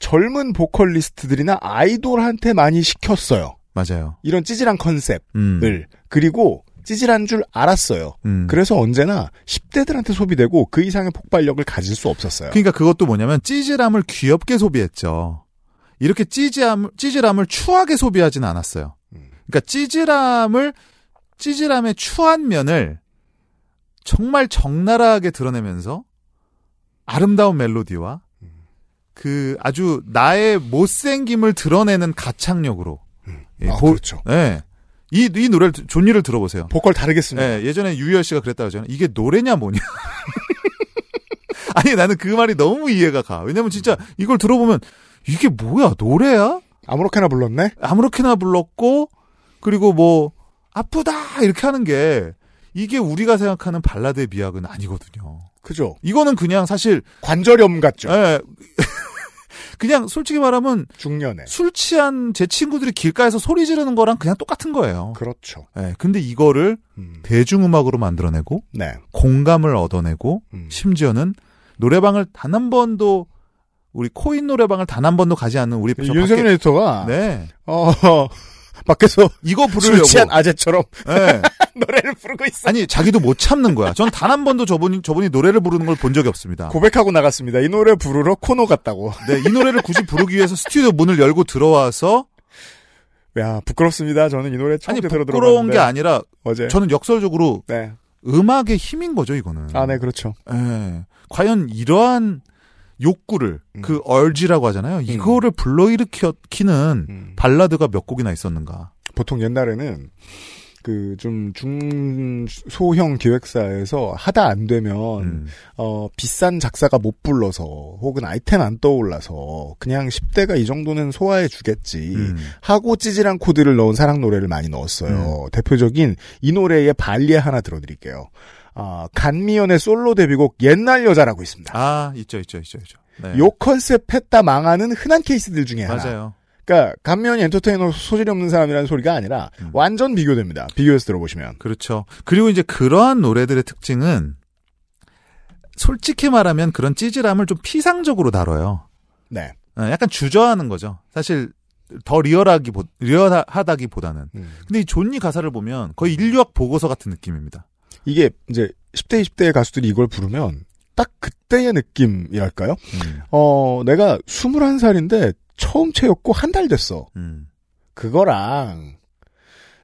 젊은 보컬리스트들이나 아이돌한테 많이 시켰어요. 맞아요. 이런 찌질한 컨셉을. 음. 그리고 찌질한 줄 알았어요. 음. 그래서 언제나 십 대들한테 소비되고 그 이상의 폭발력을 가질 수 없었어요. 그러니까 그것도 뭐냐면 찌질함을 귀엽게 소비했죠. 이렇게 찌질함, 찌질함을 추하게 소비하진 않았어요. 그러니까 찌질함을, 찌질함의 추한 면을 정말 적나라하게 드러내면서 아름다운 멜로디와 그 아주 나의 못생김을 드러내는 가창력으로. 음. 아, 보, 그렇죠. 네. 이, 이 노래를, 존니를 들어보세요. 보컬 다르겠습니다. 예, 예전에 유희열 씨가 그랬다고 하잖아요. 이게 노래냐 뭐냐. 아니, 나는 그 말이 너무 이해가 가. 왜냐면 진짜 이걸 들어보면 이게 뭐야, 노래야? 아무렇게나 불렀네? 아무렇게나 불렀고, 그리고 뭐, 아프다! 이렇게 하는 게 이게 우리가 생각하는 발라드의 미학은 아니거든요. 그죠? 이거는 그냥 사실. 관절염 같죠? 예. 그냥 솔직히 말하면 중년에 술 취한 제 친구들이 길가에서 소리 지르는 거랑 그냥 똑같은 거예요. 그렇죠. 네, 근데 이거를 음. 대중음악으로 만들어내고 네. 공감을 얻어내고 음. 심지어는 노래방을 단 한 번도 우리 코인 노래방을 단 한 번도 가지 않는 우리 윤석열 밖에... 에디터가 네. 어, 밖에서 이거 부르려고 술 취한 아재처럼 네. 노래를 부르고 있어. 아니 자기도 못 참는 거야. 전 단 한 번도 저분이 저분이 노래를 부르는 걸 본 적이 없습니다. 고백하고 나갔습니다. 이 노래 부르러 코너 갔다고. 네, 이 노래를 굳이 부르기 위해서 스튜디오 문을 열고 들어와서 야 부끄럽습니다. 저는 이 노래 처음 들어 들어봤는데. 아니 부끄러운 게 아니라 어제 저는 역설적으로 네. 음악의 힘인 거죠 이거는. 아, 네 그렇죠. 네. 과연 이러한 욕구를 음. 그 얼지라고 하잖아요. 음. 이거를 불러일으키는 음. 발라드가 몇 곡이나 있었는가. 보통 옛날에는. 그, 좀, 중소형 기획사에서 하다 안 되면, 음. 어, 비싼 작사가 못 불러서, 혹은 아이템 안 떠올라서, 그냥 십 대가 이 정도는 소화해 주겠지, 음. 하고 찌질한 코드를 넣은 사랑 노래를 많이 넣었어요. 음. 대표적인 이 노래의 발리에 하나 들어드릴게요. 아, 간미연의 솔로 데뷔곡 옛날 여자라고 있습니다. 아, 있죠, 있죠, 있죠, 있죠. 네. 요 컨셉 했다 망하는 흔한 케이스들 중에 하나. 맞아요. 그러니까 감면이 엔터테이너 소질이 없는 사람이라는 소리가 아니라 음. 완전 비교됩니다. 비교해서 들어보시면. 그렇죠. 그리고 이제 그러한 노래들의 특징은 솔직히 말하면 그런 찌질함을 좀 피상적으로 다뤄요. 네. 약간 주저하는 거죠. 사실 더 리얼하기 보, 리얼하다기보다는. 음. 근데 이 존니 가사를 보면 거의 인류학 보고서 같은 느낌입니다. 이게 이제 십 대, 이십 대의 가수들이 이걸 부르면 딱 그때의 느낌이랄까요? 음. 어, 내가 스물한 살인데 처음 채였고 한 달 됐어. 음. 그거랑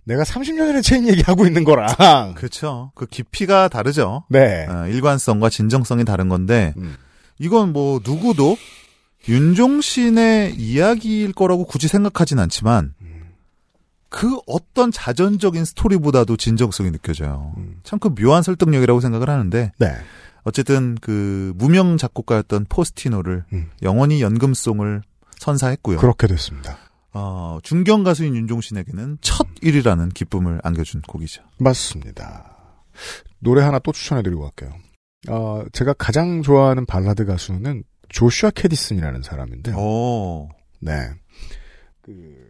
내가 삼십 년 전에 채인 얘기하고 있는 거랑. 그렇죠. 그 깊이가 다르죠. 네. 어, 일관성과 진정성이 다른 건데 음. 이건 뭐 누구도 윤종신의 이야기일 거라고 굳이 생각하진 않지만 음. 그 어떤 자전적인 스토리보다도 진정성이 느껴져요. 음. 참 그 묘한 설득력이라고 생각을 하는데 네. 어쨌든 그 무명 작곡가였던 포스티노를 음. 영원히 연금송을 선사했고요. 그렇게 됐습니다. 어, 중견 가수인 윤종신에게는 첫 일이라는 기쁨을 안겨준 곡이죠. 맞습니다. 노래 하나 또 추천해드리고 갈게요. 어, 제가 가장 좋아하는 발라드 가수는 조슈아 캐디슨이라는 사람인데요. 오. 네. 그,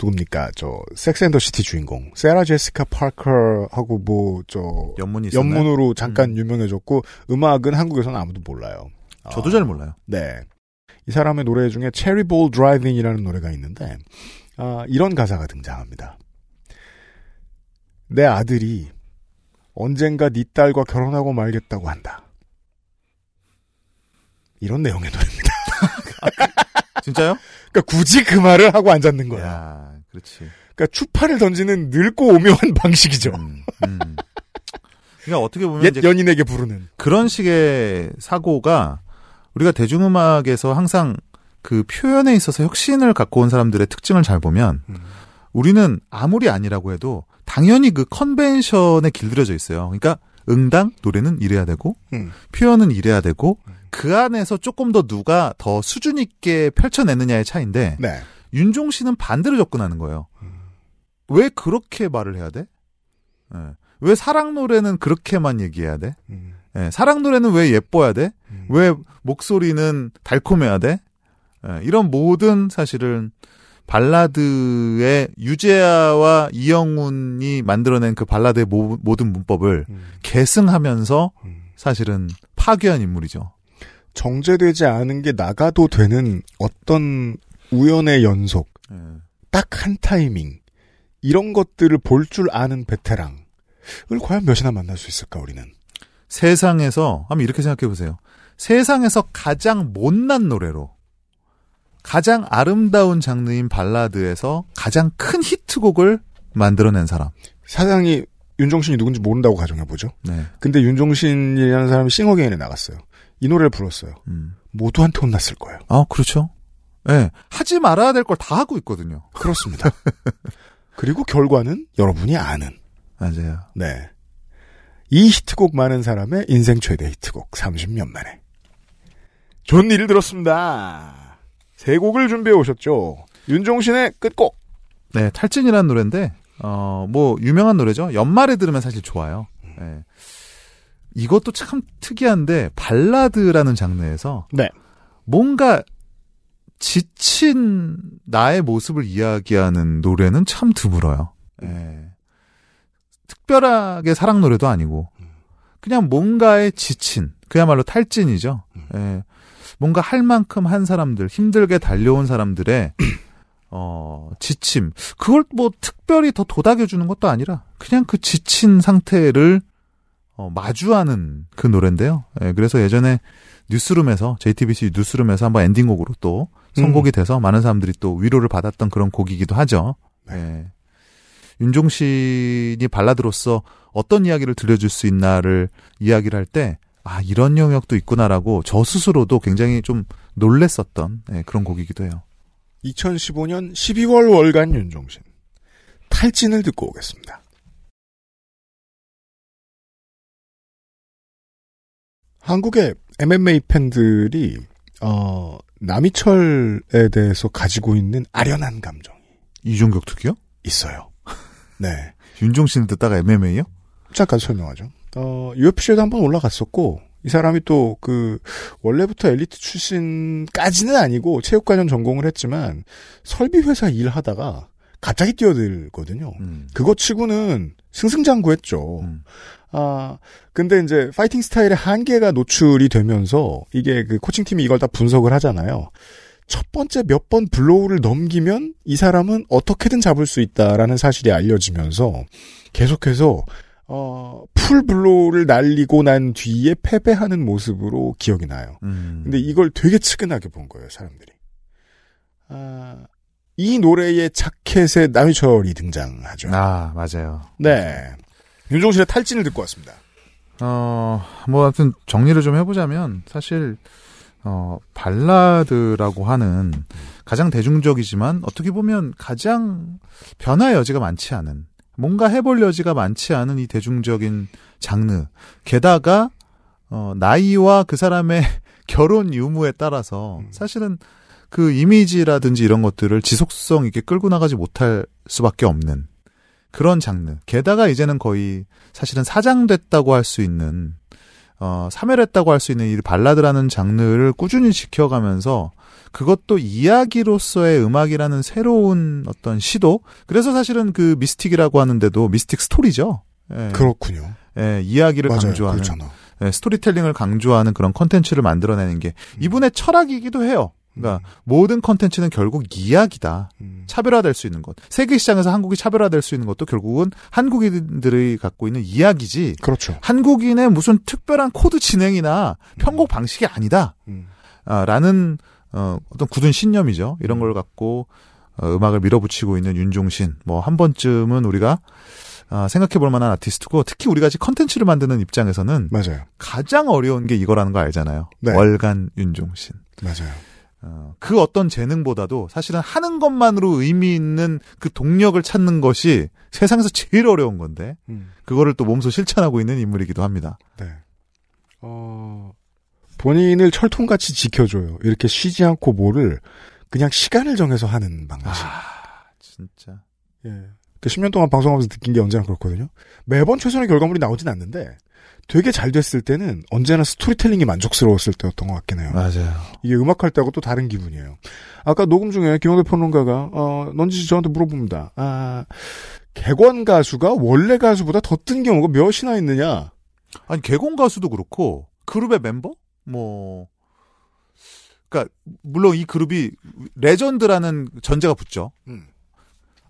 누굽니까? 저, 섹스 앤더 시티 주인공. 세라 제시카 파커하고 뭐, 저, 연문이 있었나요? 연문으로 잠깐 음. 유명해졌고, 음악은 한국에서는 아무도 몰라요. 저도 아. 잘 몰라요. 네. 이 사람의 노래 중에 체리볼 드라이빙이라는 노래가 있는데 아, 이런 가사가 등장합니다. 내 아들이 언젠가 네 딸과 결혼하고 말겠다고 한다. 이런 내용의 노래입니다. 아, 진짜요? 그러니까 굳이 그 말을 하고 앉았는 거야. 야, 그렇지. 그러니까 추파를 던지는 늙고 오묘한 방식이죠. 음, 음. 그러니까 어떻게 보면 옛 연인에게 부르는 그런 식의 사고가 우리가 대중음악에서 항상 그 표현에 있어서 혁신을 갖고 온 사람들의 특징을 잘 보면 음. 우리는 아무리 아니라고 해도 당연히 그 컨벤션에 길들여져 있어요. 그러니까 응당 노래는 이래야 되고 음. 표현은 이래야 되고 그 안에서 조금 더 누가 더 수준 있게 펼쳐내느냐의 차이인데 네. 윤종신은 반대로 접근하는 거예요. 음. 왜 그렇게 말을 해야 돼? 네. 왜 사랑 노래는 그렇게만 얘기해야 돼? 음. 예, 사랑 노래는 왜 예뻐야 돼? 음. 왜 목소리는 달콤해야 돼? 예, 이런 모든 사실은 발라드의 유재하와 이영훈이 만들어낸 그 발라드의 모, 모든 문법을 음. 계승하면서 사실은 파괴한 인물이죠. 정제되지 않은 게 나가도 되는 어떤 우연의 연속, 예. 딱 한 타이밍, 이런 것들을 볼 줄 아는 베테랑을 과연 몇이나 만날 수 있을까 우리는? 세상에서 한번 이렇게 생각해 보세요. 세상에서 가장 못난 노래로 가장 아름다운 장르인 발라드에서 가장 큰 히트곡을 만들어낸 사람. 사장이 윤종신이 누군지 모른다고 가정해 보죠. 네. 근데 윤종신이라는 사람이 싱어게인에 나갔어요. 이 노래를 불렀어요. 음. 모두한테 혼났을 거예요. 아, 그렇죠. 예, 네. 하지 말아야 될 걸 다 하고 있거든요. 그렇습니다. 그리고 결과는 여러분이 아는. 맞아요. 네. 이 히트곡 많은 사람의 인생 최대 히트곡 삼십 년 만에 좋은 일을 들었습니다. 세 곡을 준비해 오셨죠. 윤종신의 끝곡. 네, 탈진이라는 노래인데 어, 뭐 유명한 노래죠. 연말에 들으면 사실 좋아요. 네. 이것도 참 특이한데 발라드라는 장르에서 네. 뭔가 지친 나의 모습을 이야기하는 노래는 참 드물어요. 네. 특별하게 사랑 노래도 아니고 그냥 뭔가에 지친 그야말로 탈진이죠. 예, 뭔가 할 만큼 한 사람들 힘들게 달려온 사람들의 어, 지침 그걸 뭐 특별히 더 도닥여주는 것도 아니라 그냥 그 지친 상태를 어, 마주하는 그 노래인데요. 예, 그래서 예전에 뉴스룸에서 제이티비씨 뉴스룸에서 한번 엔딩곡으로 또 선곡이 돼서 많은 사람들이 또 위로를 받았던 그런 곡이기도 하죠. 예. 윤종신이 발라드로서 어떤 이야기를 들려줄 수 있나를 이야기를 할 때 아, 이런 영역도 있구나라고 저 스스로도 굉장히 좀 놀랬었던 네, 그런 곡이기도 해요. 이천십오 년 십이월 월간 윤종신 탈진을 듣고 오겠습니다. 한국의 엠엠에이 팬들이 어, 남이철에 대해서 가지고 있는 아련한 감정이 이종격 특이요? 있어요. 네. 윤종신을 듣다가 엠엠에이요? 잠깐 설명하죠. 어, 유에프씨에도 한번 올라갔었고 이 사람이 또 그 원래부터 엘리트 출신까지는 아니고 체육 관련 전공을 했지만 설비 회사 일하다가 갑자기 뛰어들거든요. 음. 그거 치고는 승승장구했죠. 음. 아 근데 이제 파이팅 스타일의 한계가 노출이 되면서 이게 그 코칭 팀이 이걸 다 분석을 하잖아요. 첫 번째 몇 번 블로우를 넘기면 이 사람은 어떻게든 잡을 수 있다라는 사실이 알려지면서 계속해서 어, 풀 블로우를 날리고 난 뒤에 패배하는 모습으로 기억이 나요. 음. 근데 이걸 되게 측은하게 본 거예요, 사람들이. 아, 이 노래의 자켓에 남유철이 등장하죠. 아, 맞아요. 네. 윤종신의 탈진을 듣고 왔습니다. 어, 뭐, 하여튼, 정리를 좀 해보자면, 사실, 어, 발라드라고 하는 가장 대중적이지만, 어떻게 보면 가장 변화의 여지가 많지 않은, 뭔가 해볼 여지가 많지 않은 이 대중적인 장르. 게다가, 어, 나이와 그 사람의 결혼 유무에 따라서, 사실은 그 이미지라든지 이런 것들을 지속성 있게 끌고 나가지 못할 수밖에 없는, 그런 장르. 게다가 이제는 거의 사실은 사장됐다고 할 수 있는, 어, 사멸했다고 할 수 있는 이 발라드라는 장르를 꾸준히 지켜가면서 그것도 이야기로서의 음악이라는 새로운 어떤 시도. 그래서 사실은 그 미스틱이라고 하는데도 미스틱 스토리죠. 예. 그렇군요. 예, 이야기를 맞아요, 강조하는. 그렇잖아. 예, 스토리텔링을 강조하는 그런 콘텐츠를 만들어내는 게 이분의 철학이기도 해요. 그러니까 음. 모든 콘텐츠는 결국 이야기다. 음. 차별화될 수 있는 것. 세계 시장에서 한국이 차별화될 수 있는 것도 결국은 한국인들이 갖고 있는 이야기지. 그렇죠. 한국인의 무슨 특별한 코드 진행이나 편곡 방식이 아니다. 음. 아, 라는 어, 어떤 굳은 신념이죠. 이런 걸 갖고 어, 음악을 밀어붙이고 있는 윤종신. 뭐 한 번쯤은 우리가 아, 생각해볼 만한 아티스트고, 특히 우리같이 컨텐츠를 만드는 입장에서는 맞아요. 가장 어려운 게 이거라는 거 알잖아요. 네. 월간 윤종신. 맞아요. 어, 그 어떤 재능보다도 사실은 하는 것만으로 의미 있는 그 동력을 찾는 것이 세상에서 제일 어려운 건데 음. 그거를 또 몸소 실천하고 있는 인물이기도 합니다. 네. 어, 본인을 철통같이 지켜줘요. 이렇게 쉬지 않고 뭐를 그냥 시간을 정해서 하는 방식. 아, 진짜. 예. 그 십 년 동안 방송하면서 느낀 게 언제나 그렇거든요. 매번 최선의 결과물이 나오진 않는데 되게 잘 됐을 때는 언제나 스토리텔링이 만족스러웠을 때였던 것 같긴 해요. 맞아요. 이게 음악할 때하고 또 다른 기분이에요. 아까 녹음 중에 김원대 평론가가 어, 넌지시 저한테 물어봅니다. 아, 객원 가수가 원래 가수보다 더 뜬 경우가 몇이나 있느냐? 아니 객원 가수도 그렇고 그룹의 멤버? 뭐, 그러니까 물론 이 그룹이 레전드라는 전제가 붙죠. 음.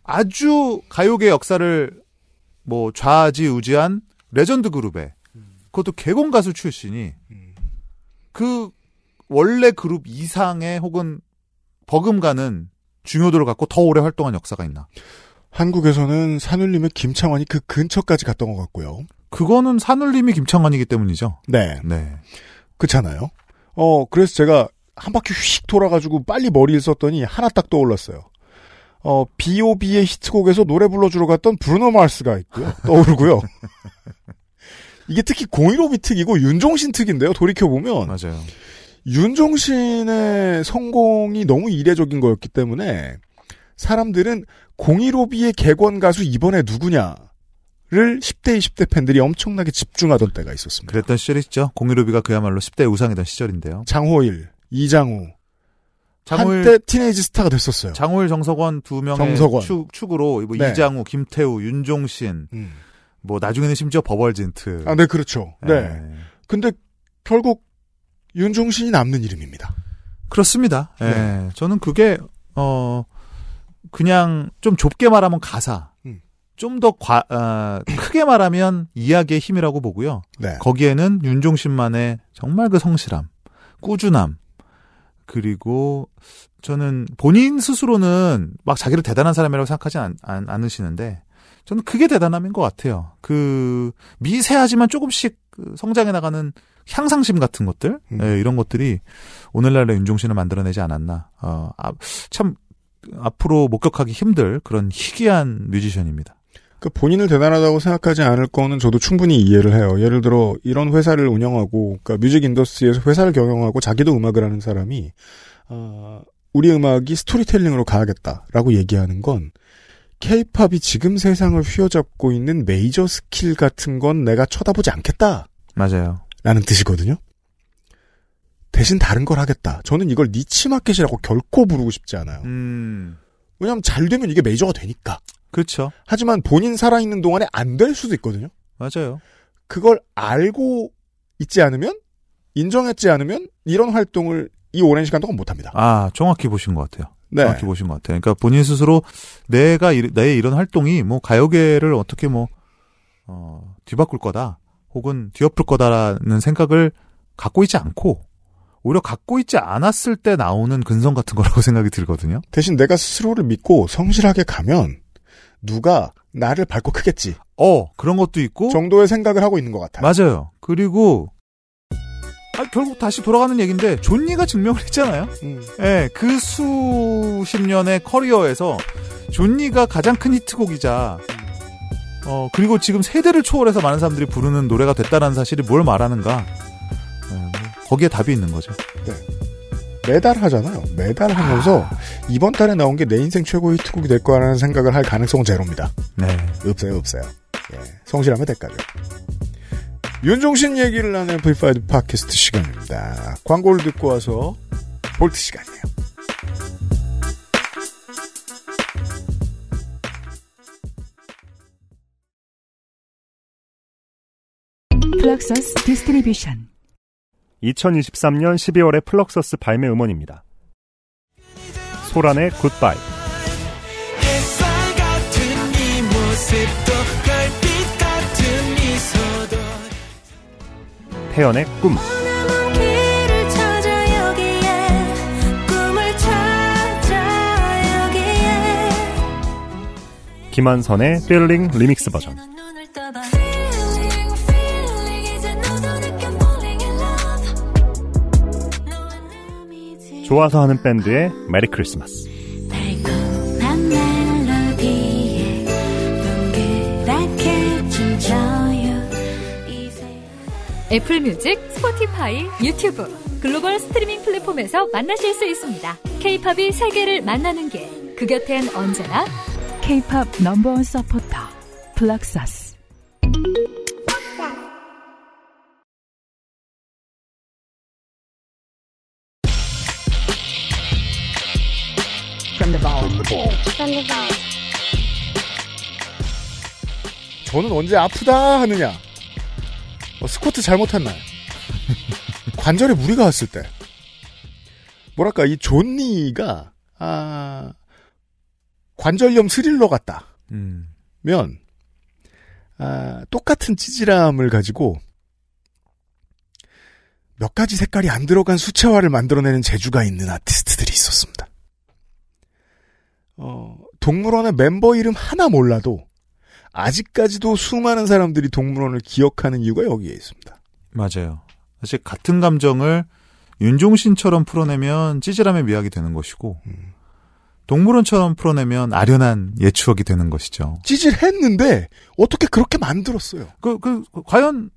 아주 가요계 역사를 뭐 좌지우지한 레전드 그룹에 그것도 개공 가수 출신이 음. 그 원래 그룹 이상의 혹은 버금가는 중요도를 갖고 더 오래 활동한 역사가 있나? 한국에서는 산울림의 김창완이 그 근처까지 갔던 것 같고요. 그거는 산울림이 김창완이기 때문이죠. 네, 네, 그렇잖아요. 어, 그래서 제가 한 바퀴 휙 돌아가지고 빨리 머리를 썼더니 하나 딱 떠올랐어요. 어, 비오비의 히트곡에서 노래 불러주러 갔던 브루노 마스가 있고요. 떠오르고요. 이게 특히 공일오비 특이고 윤종신 특인데요. 돌이켜보면. 맞아요. 윤종신의 성공이 너무 이례적인 거였기 때문에 사람들은 공일오비의 객원 가수 이번에 누구냐를 십 대, 이십 대 팬들이 엄청나게 집중하던 때가 있었습니다. 그랬던 시절이죠. 공일오비가 그야말로 십 대의 우상이던 시절인데요. 장호일, 이장우. 장호일, 한때 티네이지 스타가 됐었어요. 장호일, 정석원 두 명의 정석원. 축, 축으로 뭐 네. 이장우, 김태우, 윤종신. 음. 뭐 나중에는 심지어 버벌진트. 아, 네, 그렇죠. 네. 네. 근데 결국 윤종신이 남는 이름입니다. 그렇습니다. 네. 네. 저는 그게 어 그냥 좀 좁게 말하면 가사, 음. 좀 더 과 어, 크게 말하면 이야기의 힘이라고 보고요. 네. 거기에는 윤종신만의 정말 그 성실함, 꾸준함. 그리고 저는 본인 스스로는 막 자기를 대단한 사람이라고 생각하지 않, 안, 않으시는데 저는 그게 대단함인 것 같아요. 그 미세하지만 조금씩 성장해 나가는 향상심 같은 것들, 음. 예, 이런 것들이 오늘날의 윤종신을 만들어내지 않았나. 어, 아, 참 앞으로 목격하기 힘들 그런 희귀한 뮤지션입니다. 그 본인을 대단하다고 생각하지 않을 거는 저도 충분히 이해를 해요. 예를 들어 이런 회사를 운영하고, 그러니까 뮤직 인더스트리에서 회사를 경영하고 자기도 음악을 하는 사람이 어, 우리 음악이 스토리텔링으로 가야겠다라고 얘기하는 건. 케이팝이 지금 세상을 휘어잡고 있는 메이저 스킬 같은 건 내가 쳐다보지 않겠다. 맞아요. 라는 뜻이거든요. 대신 다른 걸 하겠다. 저는 이걸 니치마켓이라고 결코 부르고 싶지 않아요. 음. 왜냐하면 잘 되면 이게 메이저가 되니까. 그렇죠. 하지만 본인 살아있는 동안에 안 될 수도 있거든요. 맞아요. 그걸 알고 있지 않으면, 인정했지 않으면 이런 활동을 이 오랜 시간 동안 못합니다. 아, 정확히 보신 것 같아요. 네. 정확히 보신 것 같아요. 그러니까 본인 스스로 내가 나의 이런 활동이 뭐 가요계를 어떻게 뭐 어, 뒤바꿀 거다, 혹은 뒤엎을 거다라는 생각을 갖고 있지 않고, 오히려 갖고 있지 않았을 때 나오는 근성 같은 거라고 생각이 들거든요. 대신 내가 스스로를 믿고 성실하게 가면 누가 나를 밟고 크겠지. 어, 그런 것도 있고 정도의 생각을 하고 있는 것 같아요. 맞아요. 그리고 아, 결국 다시 돌아가는 얘기인데 존니가 증명을 했잖아요. 음. 네, 그 수십 년의 커리어에서 존니가 가장 큰 히트곡이자 어, 그리고 지금 세대를 초월해서 많은 사람들이 부르는 노래가 됐다는 사실이 뭘 말하는가. 거기에 답이 있는 거죠. 네. 매달 하잖아요. 매달 하면서 아... 이번 달에 나온 게 내 인생 최고의 히트곡이 될 거라는 생각을 할 가능성은 제로입니다. 네. 없어요, 없어요. 예. 성실하면 될까요? 윤종신 얘기를 하는 브이파이브 팟캐스트 시간입니다. 광고를 듣고 와서 볼트 시간이에요. 플럭서스 디스트리뷰션. 이천이십삼 년 십이월의 플럭서스 발매 음원입니다. 소란의 굿바이. 태연의 꿈. 김한선의 필링 리믹스 버전. 좋아서 하는 밴드의 메리 크리스마스. 애플 뮤직, 스포티파이, 유튜브, 글로벌 스트리밍 플랫폼에서 만나실 수 있습니다. K-팝이 세계를 만나는 길, 그 곁엔 언제나 K-팝 넘버원 서포터 플럭서스. 저는 언제 아프다 하느냐, 뭐 스쿼트 잘못한 날, 관절에 무리가 왔을 때, 뭐랄까 이 존니가 아, 관절염 스릴러 같다면 음. 아, 똑같은 찌질함을 가지고 몇 가지 색깔이 안 들어간 수채화를 만들어내는 재주가 있는 아티스트들이 있었습니다. 어, 동물원의 멤버 이름 하나 몰라도 아직까지도 수많은 사람들이 동물원을 기억하는 이유가 여기에 있습니다. 맞아요. 사실 같은 감정을 윤종신처럼 풀어내면 찌질함의 미학이 되는 것이고 음. 동물원처럼 풀어내면 아련한 옛 추억이 되는 것이죠. 찌질했는데 어떻게 그렇게 만들었어요? 그, 그 과연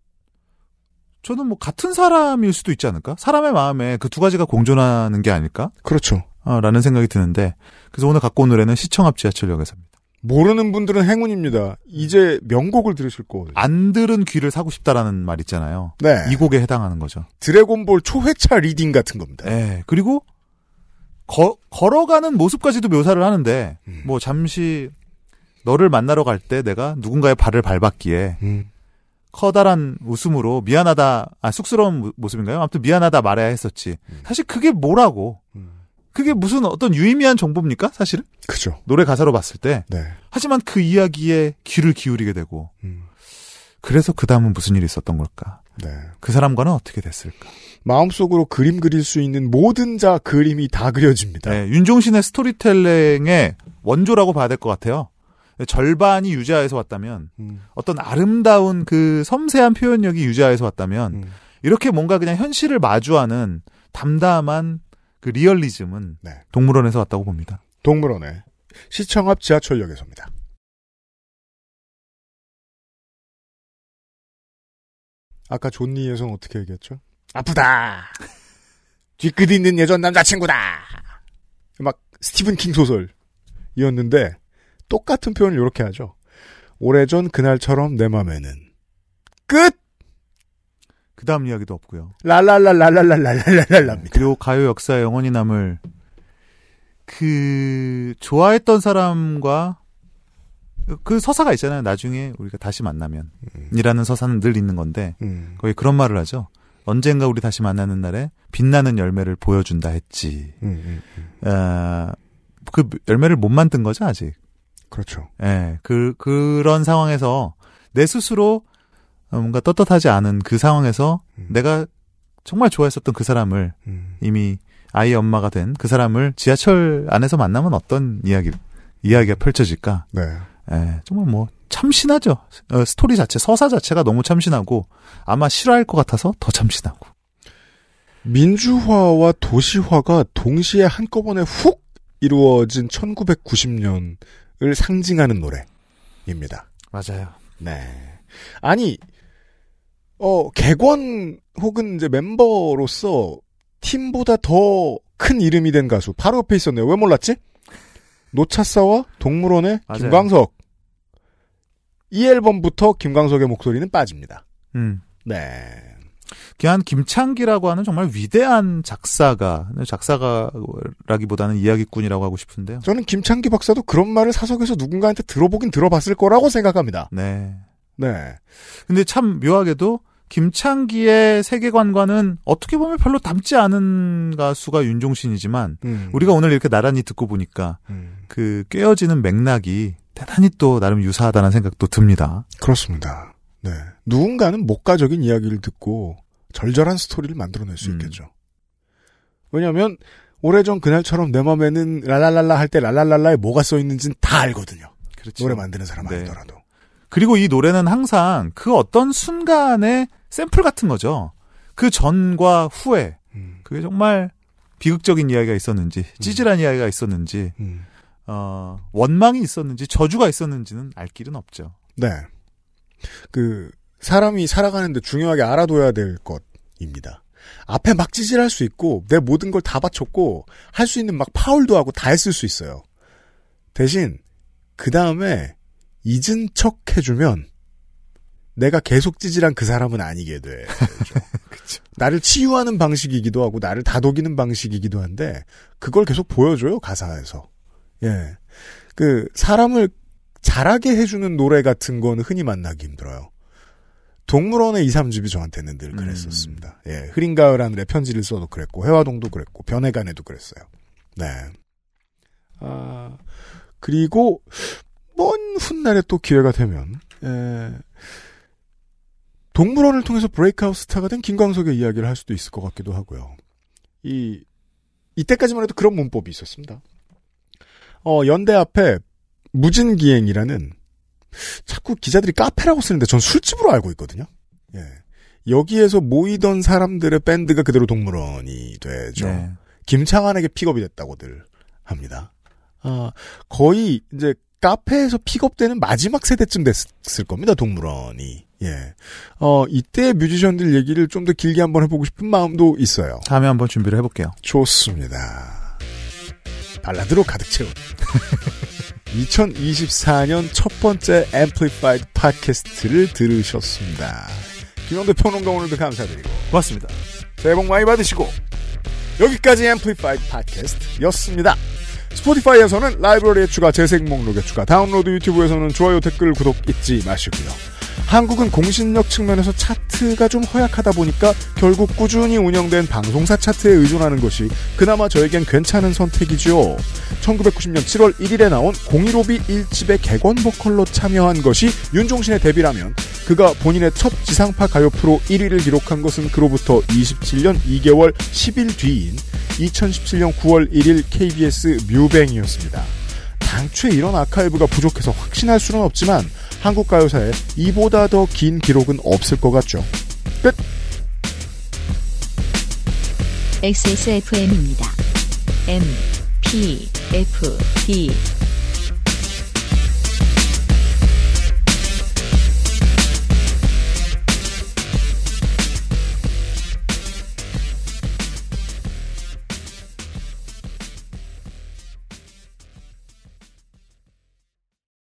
저는 뭐 같은 사람일 수도 있지 않을까? 사람의 마음에 그 두 가지가 공존하는 게 아닐까? 그렇죠. 아, 라는 생각이 드는데, 그래서 오늘 갖고 온 노래는 시청 앞 지하철역에서입니다. 모르는 분들은 행운입니다. 이제 명곡을 들으실 거거든요. 안 들은 귀를 사고 싶다라는 말 있잖아요. 네. 이 곡에 해당하는 거죠. 드래곤볼 초회차 리딩 같은 겁니다. 네. 그리고 거, 걸어가는 모습까지도 묘사를 하는데 음. 뭐 잠시 너를 만나러 갈 때 내가 누군가의 발을 밟았기에 음. 커다란 웃음으로 미안하다, 아, 쑥스러운 모습인가요? 아무튼 미안하다 말해야 했었지. 음. 사실 그게 뭐라고. 음. 그게 무슨 어떤 유의미한 정보입니까? 사실은? 그죠. 노래 가사로 봤을 때. 네. 하지만 그 이야기에 귀를 기울이게 되고. 음. 그래서 그 다음은 무슨 일이 있었던 걸까? 네. 그 사람과는 어떻게 됐을까? 마음속으로 그림 그릴 수 있는 모든 자 그림이 다 그려집니다. 네, 윤종신의 스토리텔링의 원조라고 봐야 될 것 같아요. 절반이 유자에서 왔다면, 음. 어떤 아름다운 그 섬세한 표현력이 유자에서 왔다면, 음. 이렇게 뭔가 그냥 현실을 마주하는 담담한 그 리얼리즘은 네. 동물원에서 왔다고 봅니다. 동물원의 시청 앞 지하철역에서입니다. 아까 존니에서는 어떻게 얘기했죠? 아프다. 뒤끝 있는 예전 남자친구다. 막 스티븐 킹 소설이었는데 똑같은 표현을 이렇게 하죠. 오래전 그날처럼 내 맘에는 끝. 그 다음 이야기도 없고요. 랄랄랄랄랄랄랄랄랄랍니다. 그리고 가요 역사에 영원히 남을 그 좋아했던 사람과 그 서사가 있잖아요. 나중에 우리가 다시 만나면 음. 이라는 서사는 늘 있는 건데 음. 거기 그런 말을 하죠. 언젠가 우리 다시 만나는 날에 빛나는 열매를 보여준다 했지. 음, 음, 음. 아, 그 열매를 못 만든 거죠 아직. 그렇죠. 예, 그 그런 상황에서 내 스스로 뭔가 떳떳하지 않은 그 상황에서 음. 내가 정말 좋아했었던 그 사람을 음. 이미 아이 엄마가 된 그 사람을 지하철 안에서 만나면 어떤 이야기 이야기가 펼쳐질까? 네. 예, 정말 뭐 참신하죠. 스토리 자체, 서사 자체가 너무 참신하고 아마 싫어할 것 같아서 더 참신하고. 민주화와 도시화가 동시에 한꺼번에 훅 이루어진 천구백구십 년을 상징하는 노래입니다. 맞아요. 네. 아니, 어, 객원 혹은 이제 멤버로서 팀보다 더 큰 이름이 된 가수. 바로 옆에 있었네요. 왜 몰랐지? 노차사와 동물원의 맞아요. 김광석. 이 앨범부터 김광석의 목소리는 빠집니다. 음. 네. 한 김창기라고 하는 정말 위대한 작사가, 작사가라기보다는 이야기꾼이라고 하고 싶은데요. 저는 김창기 박사도 그런 말을 사석에서 누군가한테 들어보긴 들어봤을 거라고 생각합니다. 네. 네. 근데 참 묘하게도 김창기의 세계관과는 어떻게 보면 별로 닮지 않은 가수가 윤종신이지만 음. 우리가 오늘 이렇게 나란히 듣고 보니까 음. 그 꿰어지는 맥락이 대단히 또 나름 유사하다는 생각도 듭니다. 그렇습니다. 네. 누군가는 목가적인 이야기를 듣고 절절한 스토리를 만들어낼 수 음. 있겠죠. 왜냐하면 오래전 그날처럼 내 맘에는 랄랄랄라 할 때 랄랄랄라에 뭐가 써있는지는 다 알거든요. 그렇죠. 노래 만드는 사람 네. 아니더라도. 그리고 이 노래는 항상 그 어떤 순간의 샘플 같은 거죠. 그 전과 후에 음. 그게 정말 비극적인 이야기가 있었는지 찌질한 음. 이야기가 있었는지 음. 어, 원망이 있었는지 저주가 있었는지는 알 길은 없죠. 네. 그 사람이 살아가는데 중요하게 알아둬야 될 것입니다. 앞에 막 찌질할 수 있고 내 모든 걸 다 바쳤고 할 수 있는 막 파울도 하고 다 했을 수 있어요. 대신 그 다음에 잊은 척 해주면 내가 계속 찌질한 그 사람은 아니게 돼. 그렇죠. 나를 치유하는 방식이기도 하고 나를 다독이는 방식이기도 한데 그걸 계속 보여줘요 가사에서. 예, 그 사람을 잘하게 해주는 노래 같은 건 흔히 만나기 힘들어요. 동물원의 이, 삼집이 저한테는 늘 그랬었습니다. 음. 예, 흐린 가을 하늘에 편지를 써도 그랬고 해화동도 그랬고 변해간에도 그랬어요. 네. 아 그리고 먼 훗날에 또 기회가 되면 에... 동물원을 통해서 브레이크아웃 스타가 된 김광석의 이야기를 할 수도 있을 것 같기도 하고요. 이 이때까지만 해도 그런 문법이 있었습니다. 어 연대 앞에 무진기행이라는 자꾸 기자들이 카페라고 쓰는데 전 술집으로 알고 있거든요. 예, 여기에서 모이던 사람들의 밴드가 그대로 동물원이 되죠. 네. 김창완에게 픽업이 됐다고들 합니다. 아 거의 이제 카페에서 픽업되는 마지막 세대쯤 됐을 겁니다. 동물원이. 예. 어, 이때 뮤지션들 얘기를 좀 더 길게 한번 해보고 싶은 마음도 있어요. 다음에 한번 준비를 해볼게요. 좋습니다. 발라드로 가득 채운 이천이십사 년 첫 번째 앰플리파이드 팟캐스트를 들으셨습니다. 김영대 평론가 오늘도 감사드리고 고맙습니다. 새해 복 많이 받으시고 여기까지 앰플리파이드 팟캐스트였습니다. 스포티파이에서는 라이브러리에 추가, 재생 목록에 추가, 다운로드 유튜브에서는 좋아요, 댓글, 구독 잊지 마시고요. 한국은 공신력 측면에서 차트가 좀 허약하다 보니까 결국 꾸준히 운영된 방송사 차트에 의존하는 것이 그나마 저에겐 괜찮은 선택이죠. 천구백구십 년 칠월 일일에 나온 공일오비 일집의 객원 보컬로 참여한 것이 윤종신의 데뷔라면 그가 본인의 첫 지상파 가요 프로 일위를 기록한 것은 그로부터 이십칠년 이개월 십일 뒤인 이천십칠년 구월 일일 케이비에스 뮤뱅이었습니다. 당초에 이런 아카이브가 부족해서 확신할 수는 없지만 한국 가요사에 이보다 더 긴 기록은 없을 것 같죠. 끝! 엑스에스에프엠입니다. 엠, P, F, D